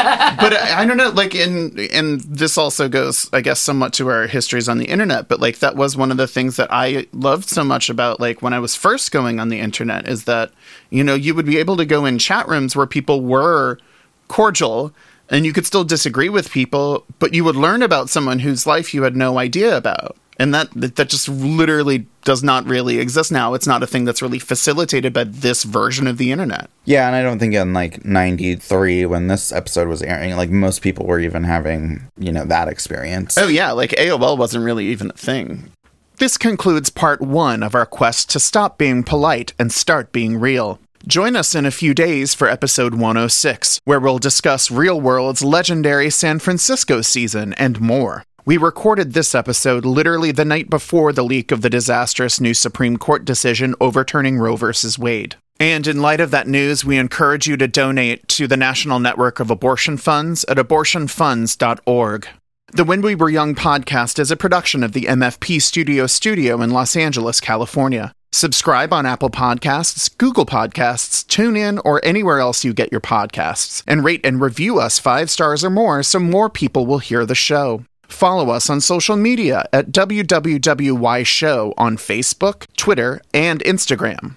I, I don't know, like, in and this also goes, I guess, somewhat to our histories on the internet, but like that was one of the things that I loved so much about like when I was first going on the internet is that, you know, you would be able to go in chat rooms where people were cordial, and you could still disagree with people, but you would learn about someone whose life you had no idea about. And that that just literally does not really exist now. It's not a thing that's really facilitated by this version of the internet. Yeah, and I don't think in like ninety-three, when this episode was airing, like most people were even having, you know, that experience. Oh yeah, like A O L wasn't really even a thing. This concludes part one of our quest to stop being polite and start being real. Join us in a few days for episode one oh six, where we'll discuss Real World's legendary San Francisco season and more. We recorded this episode literally the night before the leak of the disastrous new Supreme Court decision overturning Roe versus Wade. And in light of that news, we encourage you to donate to the National Network of Abortion Funds at abortion funds dot org. The When We Were Young podcast is a production of the M F P Studio Studio in Los Angeles, California. Subscribe on Apple Podcasts, Google Podcasts, TuneIn, or anywhere else you get your podcasts, and rate and review us five stars or more so more people will hear the show. Follow us on social media at W W W Y Show on Facebook, Twitter, and Instagram.